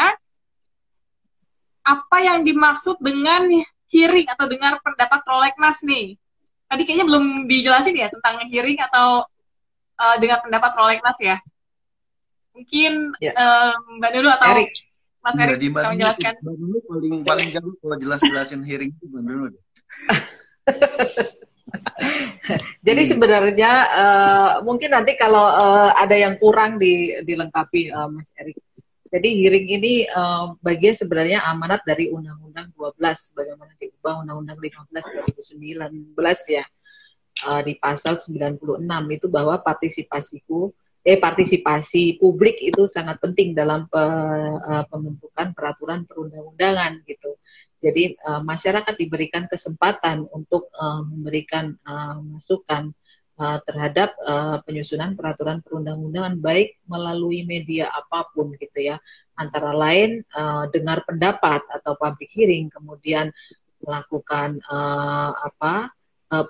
Apa yang dimaksud dengan hearing atau dengar pendapat Prolegnas nih? Tadi kayaknya belum dijelasin ya tentang hearing atau dengar pendapat Prolegnas ya. Mungkin Mbak Nulu atau Erik. Mas Erik bisa menjelaskan. Mbak Nulu paling jago kalau jelas-jelasin hearing itu Mbak Nulu. Jadi sebenarnya mungkin nanti kalau ada yang kurang dilengkapi Mas Erik. Jadi hearing ini bagian sebenarnya amanat dari Undang-Undang 12 bagaimana diubah Undang-Undang 15 2019 ya, di pasal 96 itu bahwa partisipasi publik itu sangat penting dalam pembentukan peraturan perundang-undangan gitu. Jadi masyarakat diberikan kesempatan untuk memberikan masukan terhadap penyusunan peraturan perundang-undangan baik melalui media apapun gitu ya. Antara lain dengar pendapat atau public hearing, kemudian melakukan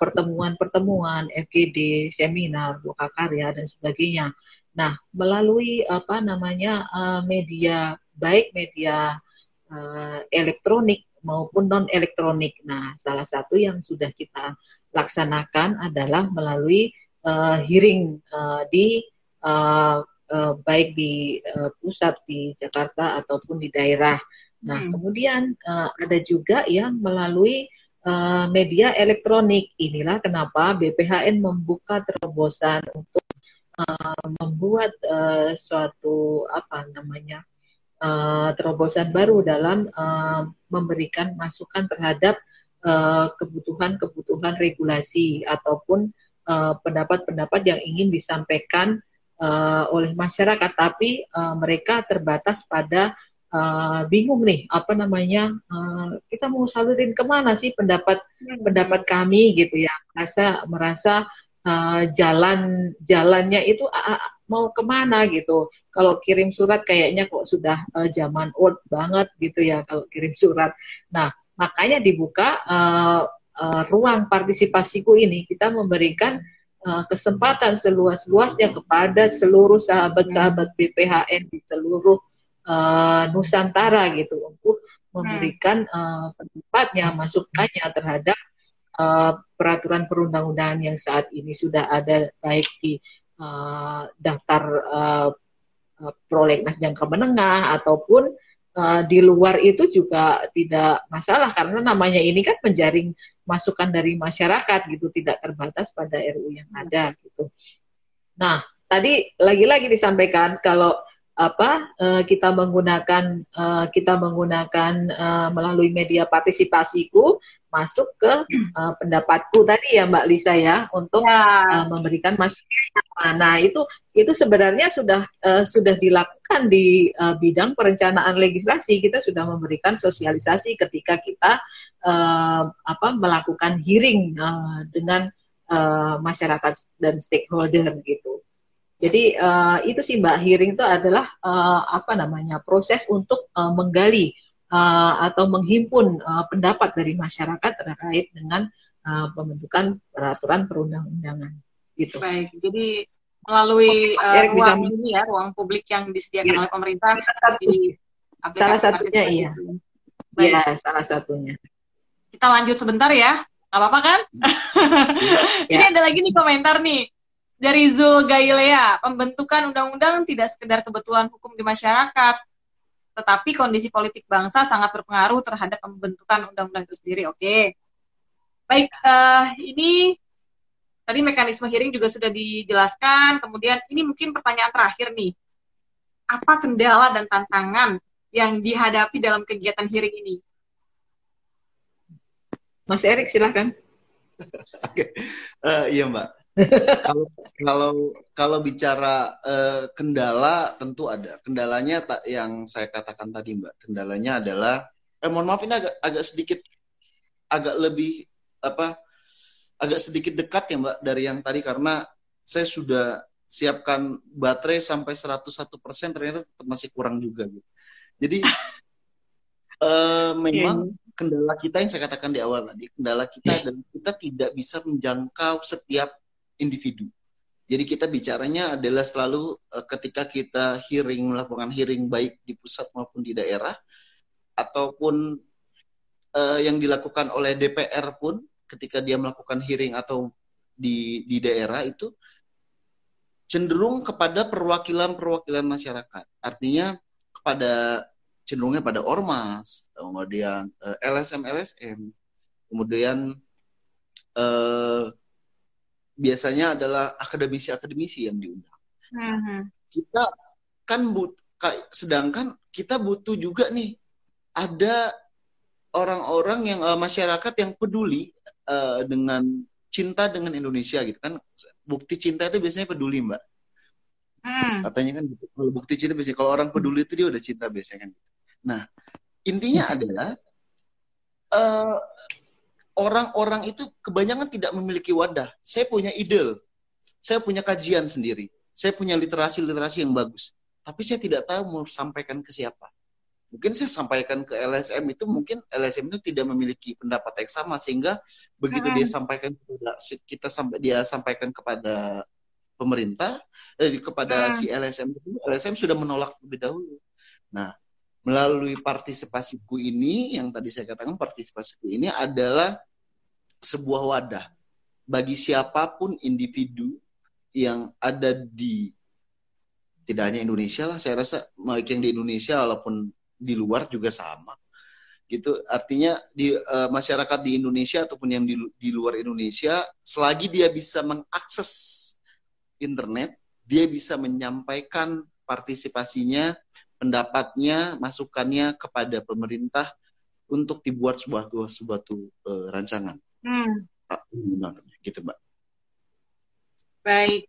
pertemuan-pertemuan, FGD, seminar, lokakarya dan sebagainya. Nah, melalui media baik media elektronik maupun non-elektronik. Nah, salah satu yang sudah kita laksanakan adalah melalui hearing baik di pusat di Jakarta ataupun di daerah. Nah, kemudian ada juga yang melalui media elektronik. Inilah kenapa BPHN membuka terobosan untuk membuat suatu terobosan baru dalam memberikan masukan terhadap kebutuhan-kebutuhan regulasi ataupun pendapat-pendapat yang ingin disampaikan oleh masyarakat, tapi mereka terbatas pada bingung nih apa namanya, kita mau salurin kemana sih pendapat kami gitu ya, merasa jalannya itu mau kemana gitu. Kalau kirim surat kayaknya kok sudah zaman old banget gitu ya kalau kirim surat. Nah, makanya dibuka ruang partisipasiku ini, kita memberikan kesempatan seluas-luasnya kepada seluruh sahabat-sahabat BPHN di seluruh Nusantara gitu, untuk memberikan pendapatnya, masukannya terhadap peraturan perundang-undangan yang saat ini sudah ada, baik di daftar prolegnas jangka menengah ataupun di luar itu juga tidak masalah, karena namanya ini kan menjaring masukan dari masyarakat gitu, tidak terbatas pada RUU yang ada gitu. Nah, tadi lagi-lagi disampaikan kalau apa kita menggunakan melalui media partisipasiku masuk ke pendapatku tadi ya Mbak Lisa ya, untuk memberikan masukan. Nah, itu sebenarnya sudah dilakukan di bidang perencanaan legislasi. Kita sudah memberikan sosialisasi ketika kita melakukan hearing dengan masyarakat dan stakeholder gitu. Jadi itu sih Mbak, hearing itu adalah proses untuk menggali atau menghimpun pendapat dari masyarakat terkait dengan pembentukan peraturan perundang-undangan. Gitu. Baik, jadi melalui ruang ini ya, ruang publik yang disediakan oleh pemerintah. Salah satunya iya. Baik. Ya, salah satunya. Kita lanjut sebentar ya, nggak apa-apa kan? Ya. Ini ada lagi nih komentar nih. Dari Zul Gailea, pembentukan undang-undang tidak sekedar kebetulan hukum di masyarakat, tetapi kondisi politik bangsa sangat berpengaruh terhadap pembentukan undang-undang itu sendiri. Oke. Baik, ini tadi mekanisme hearing juga sudah dijelaskan, kemudian ini mungkin pertanyaan terakhir nih. Apa kendala dan tantangan yang dihadapi dalam kegiatan hearing ini? Mas Erik, silakan. Iya, Mbak. Kalau bicara kendala, tentu ada kendalanya yang saya katakan tadi Mbak. Kendalanya adalah mohon maaf, ini agak sedikit dekat ya Mbak dari yang tadi, karena saya sudah siapkan baterai sampai 101%, ternyata tetap masih kurang juga gitu. Jadi memang kendala kita yang saya katakan di awal tadi, kendala kita adalah kita tidak bisa menjangkau setiap individu. Jadi kita bicaranya adalah selalu ketika kita hearing, melakukan hearing baik di pusat maupun di daerah, ataupun yang dilakukan oleh DPR pun ketika dia melakukan hearing atau di daerah, itu cenderung kepada perwakilan-perwakilan masyarakat. Artinya cenderungnya pada ormas, kemudian LSM, kemudian biasanya adalah akademisi yang diundang. Nah, kita kan sedangkan kita butuh juga nih ada orang-orang yang masyarakat yang peduli dengan cinta dengan Indonesia gitu kan. Bukti cinta itu biasanya peduli Mbak. Katanya kan gitu. Kalau bukti cinta biasanya kalau orang peduli itu dia udah cinta biasanya kan. Nah, intinya adalah orang-orang itu kebanyakan tidak memiliki wadah. Saya punya ide, saya punya kajian sendiri, saya punya literasi yang bagus, tapi saya tidak tahu mau sampaikan ke siapa. Mungkin saya sampaikan ke LSM itu, mungkin LSM itu tidak memiliki pendapat yang sama, sehingga begitu dia sampaikan kepada pemerintah, kepada si LSM itu, LSM sudah menolak lebih dahulu. Nah, melalui partisipasiku ini, yang tadi saya katakan, partisipasiku ini adalah sebuah wadah bagi siapapun individu yang ada di, tidak hanya Indonesia lah, saya rasa baik yang di Indonesia walaupun di luar juga sama gitu. Artinya di masyarakat di Indonesia ataupun yang di luar Indonesia, selagi dia bisa mengakses internet, dia bisa menyampaikan partisipasinya pendapatnya, masukannya kepada pemerintah untuk dibuat sebuah rancangan. Gitu, Mbak. Baik.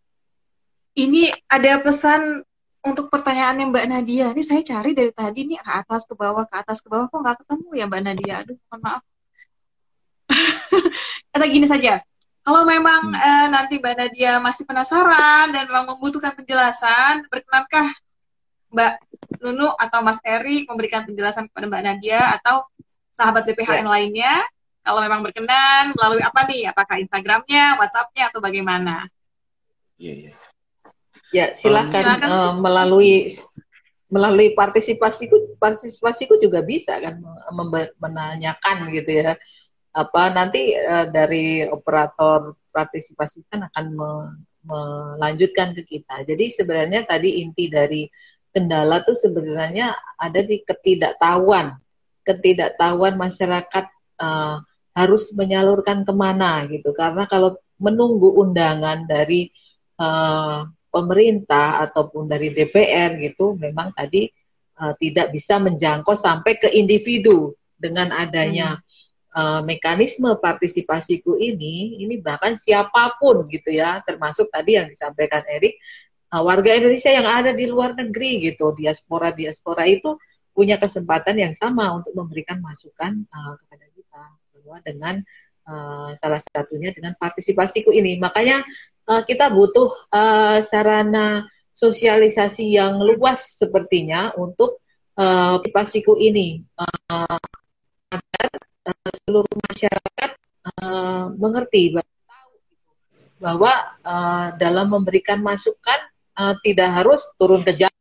Ini ada pesan untuk pertanyaannya Mbak Nadia. Ini saya cari dari tadi nih ke atas ke bawah kok nggak ketemu ya Mbak Nadia. Aduh, mohon maaf. Atau gini saja. Kalau memang nanti Mbak Nadia masih penasaran dan memang membutuhkan penjelasan, berkenankah Mbak Nunu atau Mas Erik memberikan penjelasan kepada Mbak Nadia atau sahabat BPHN lainnya? Kalau memang berkenan, melalui apa nih? Apakah Instagramnya, WhatsApp-nya, atau bagaimana? Iya. Ya, silahkan melalui partisipasiku juga bisa kan menanyakan gitu ya. Apa nanti dari operator partisipasi kan akan melanjutkan ke kita. Jadi sebenarnya tadi inti dari kendala tuh sebenarnya ada di ketidaktahuan masyarakat harus menyalurkan kemana gitu. Karena kalau menunggu undangan dari pemerintah ataupun dari DPR gitu, memang tadi tidak bisa menjangkau sampai ke individu dengan adanya mekanisme partisipasiku ini bahkan siapapun gitu ya, termasuk tadi yang disampaikan Erik, warga Indonesia yang ada di luar negeri gitu, diaspora itu punya kesempatan yang sama untuk memberikan masukan kepada kita bahwa dengan salah satunya dengan partisipasiku ini. Makanya kita butuh sarana sosialisasi yang luas sepertinya untuk partisipasiku ini, agar seluruh masyarakat mengerti bahwa dalam memberikan masukan tidak harus turun ke jalan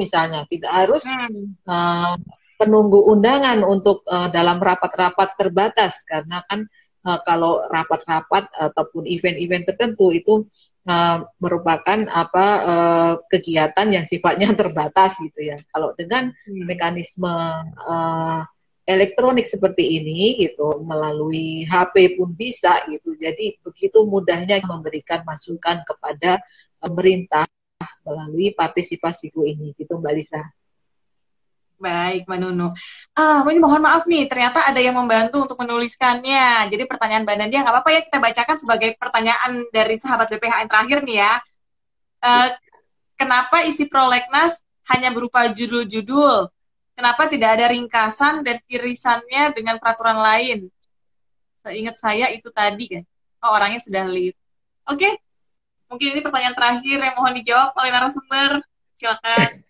misalnya, tidak harus penunggu undangan untuk dalam rapat-rapat terbatas, karena kan kalau rapat-rapat ataupun event-event tertentu itu merupakan kegiatan yang sifatnya terbatas gitu ya. Kalau dengan mekanisme elektronik seperti ini gitu, melalui HP pun bisa gitu. Jadi begitu mudahnya memberikan masukan kepada pemerintah melalui partisipasiku ini gitu, Mbak Lisa. Baik, Mbak Nunu. Ini mohon maaf nih, ternyata ada yang membantu untuk menuliskannya. Jadi pertanyaan Mbak Nadia, nggak apa-apa ya, kita bacakan sebagai pertanyaan dari sahabat BPHN terakhir nih ya. Kenapa isi prolegnas hanya berupa judul-judul? Kenapa tidak ada ringkasan dan irisannya dengan peraturan lain? Seingat saya itu tadi kan. Oh, orangnya sudah lihat. Oke. Mungkin ini pertanyaan terakhir yang mohon dijawab oleh narasumber. Silakan.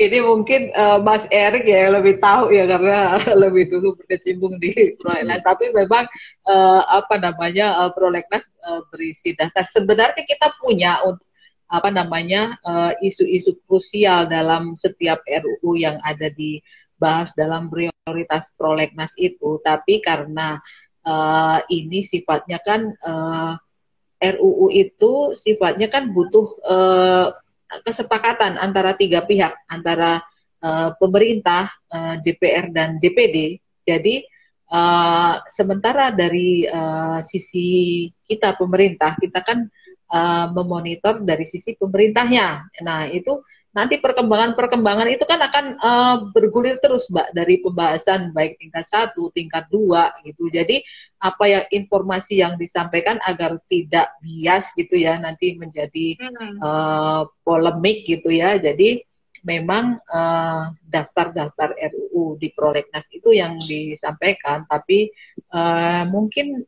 Ini mungkin Mas Erik ya yang lebih tahu ya, karena lebih dulu berkecimpung di prolegnas. Tapi memang prolegnas berisi data. Sebenarnya kita punya untuk isu-isu krusial dalam setiap RUU yang ada dibahas dalam prioritas prolegnas itu, tapi karena ini sifatnya kan RUU itu sifatnya kan butuh kesepakatan antara tiga pihak, antara pemerintah, DPR dan DPD. Jadi sementara dari sisi kita pemerintah, kita kan memonitor dari sisi pemerintahnya. Nah, itu nanti perkembangan itu kan akan bergulir terus, Mbak, dari pembahasan baik tingkat 1, tingkat 2 gitu. Jadi apa yang informasi yang disampaikan agar tidak bias gitu ya, nanti menjadi polemik gitu ya. Jadi memang daftar-daftar RUU di prolegnas itu yang disampaikan, tapi mungkin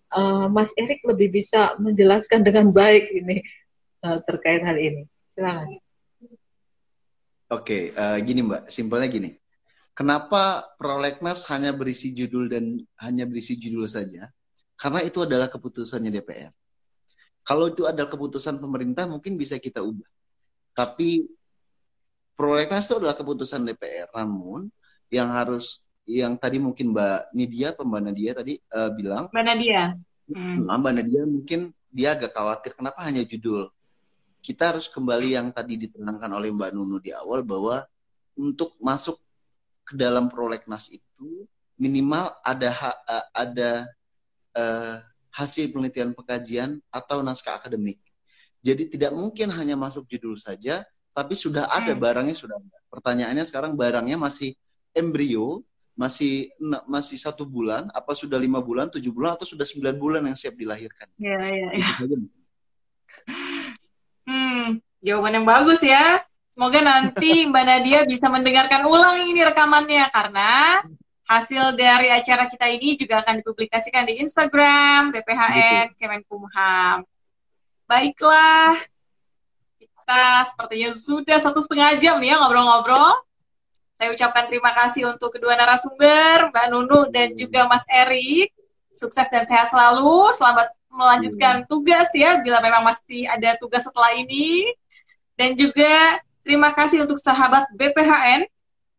Mas Erik lebih bisa menjelaskan dengan baik ini terkait hal ini. Silakan. Oke, gini Mbak, simpelnya gini. Kenapa prolegnas hanya berisi judul dan hanya berisi judul saja? Karena itu adalah keputusannya DPR. Kalau itu adalah keputusan pemerintah, mungkin bisa kita ubah. Tapi prolegnas itu adalah keputusan DPR. Namun yang tadi mungkin Mbak Nadia tadi bilang. Mbak Nadia. Mbak Nadia mungkin dia agak khawatir kenapa hanya judul. Kita harus kembali yang tadi diterangkan oleh Mbak Nunu di awal, bahwa untuk masuk ke dalam prolegnas itu minimal ada hasil penelitian pengkajian atau naskah akademik. Jadi tidak mungkin hanya masuk judul saja tapi sudah ada barangnya sudah ada. Pertanyaannya sekarang barangnya masih embrio, masih 1 bulan, apa sudah 5 bulan, 7 bulan, atau sudah 9 bulan yang siap dilahirkan? Iya. Jawaban yang bagus ya. Semoga nanti Mbak Nadia bisa mendengarkan ulang ini rekamannya, karena hasil dari acara kita ini juga akan dipublikasikan di Instagram BPHN Kemenkumham. Baiklah, kita sepertinya sudah 1,5 jam ya ngobrol-ngobrol. Saya ucapkan terima kasih untuk kedua narasumber, Mbak Nunuk dan juga Mas Erik. Sukses dan sehat selalu. Selamat melanjutkan tugas ya, bila memang masih ada tugas setelah ini. Dan juga terima kasih untuk sahabat BPHN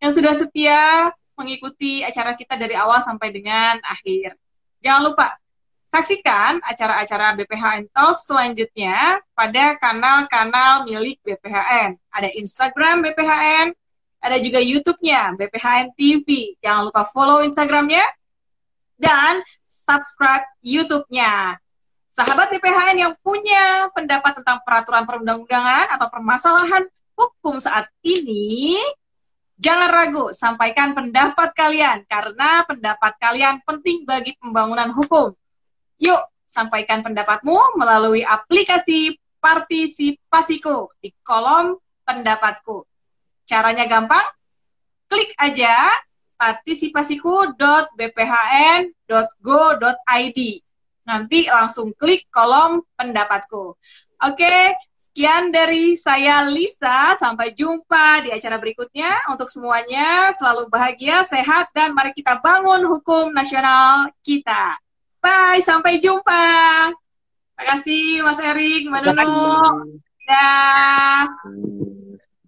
yang sudah setia mengikuti acara kita dari awal sampai dengan akhir. Jangan lupa, saksikan acara-acara BPHN Talks selanjutnya pada kanal-kanal milik BPHN. Ada Instagram BPHN, ada juga YouTube-nya BPHN TV. Jangan lupa follow Instagram-nya dan subscribe YouTube-nya. Sahabat BPHN yang punya pendapat tentang peraturan perundang-undangan atau permasalahan hukum saat ini, jangan ragu, sampaikan pendapat kalian, karena pendapat kalian penting bagi pembangunan hukum. Yuk, sampaikan pendapatmu melalui aplikasi Partisipasiku di kolom pendapatku. Caranya gampang, klik aja partisipasiku.bphn.go.id. Nanti langsung klik kolom pendapatku. Oke, sekian dari saya Lisa. Sampai jumpa di acara berikutnya. Untuk semuanya selalu bahagia, sehat, dan mari kita bangun hukum nasional kita. Bye, sampai jumpa. Terima kasih Mas Erik, Mbak Nunuk. Terima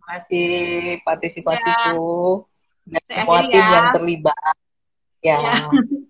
kasih Partisipasiku. Dan semua tim yang terlibat. Ya.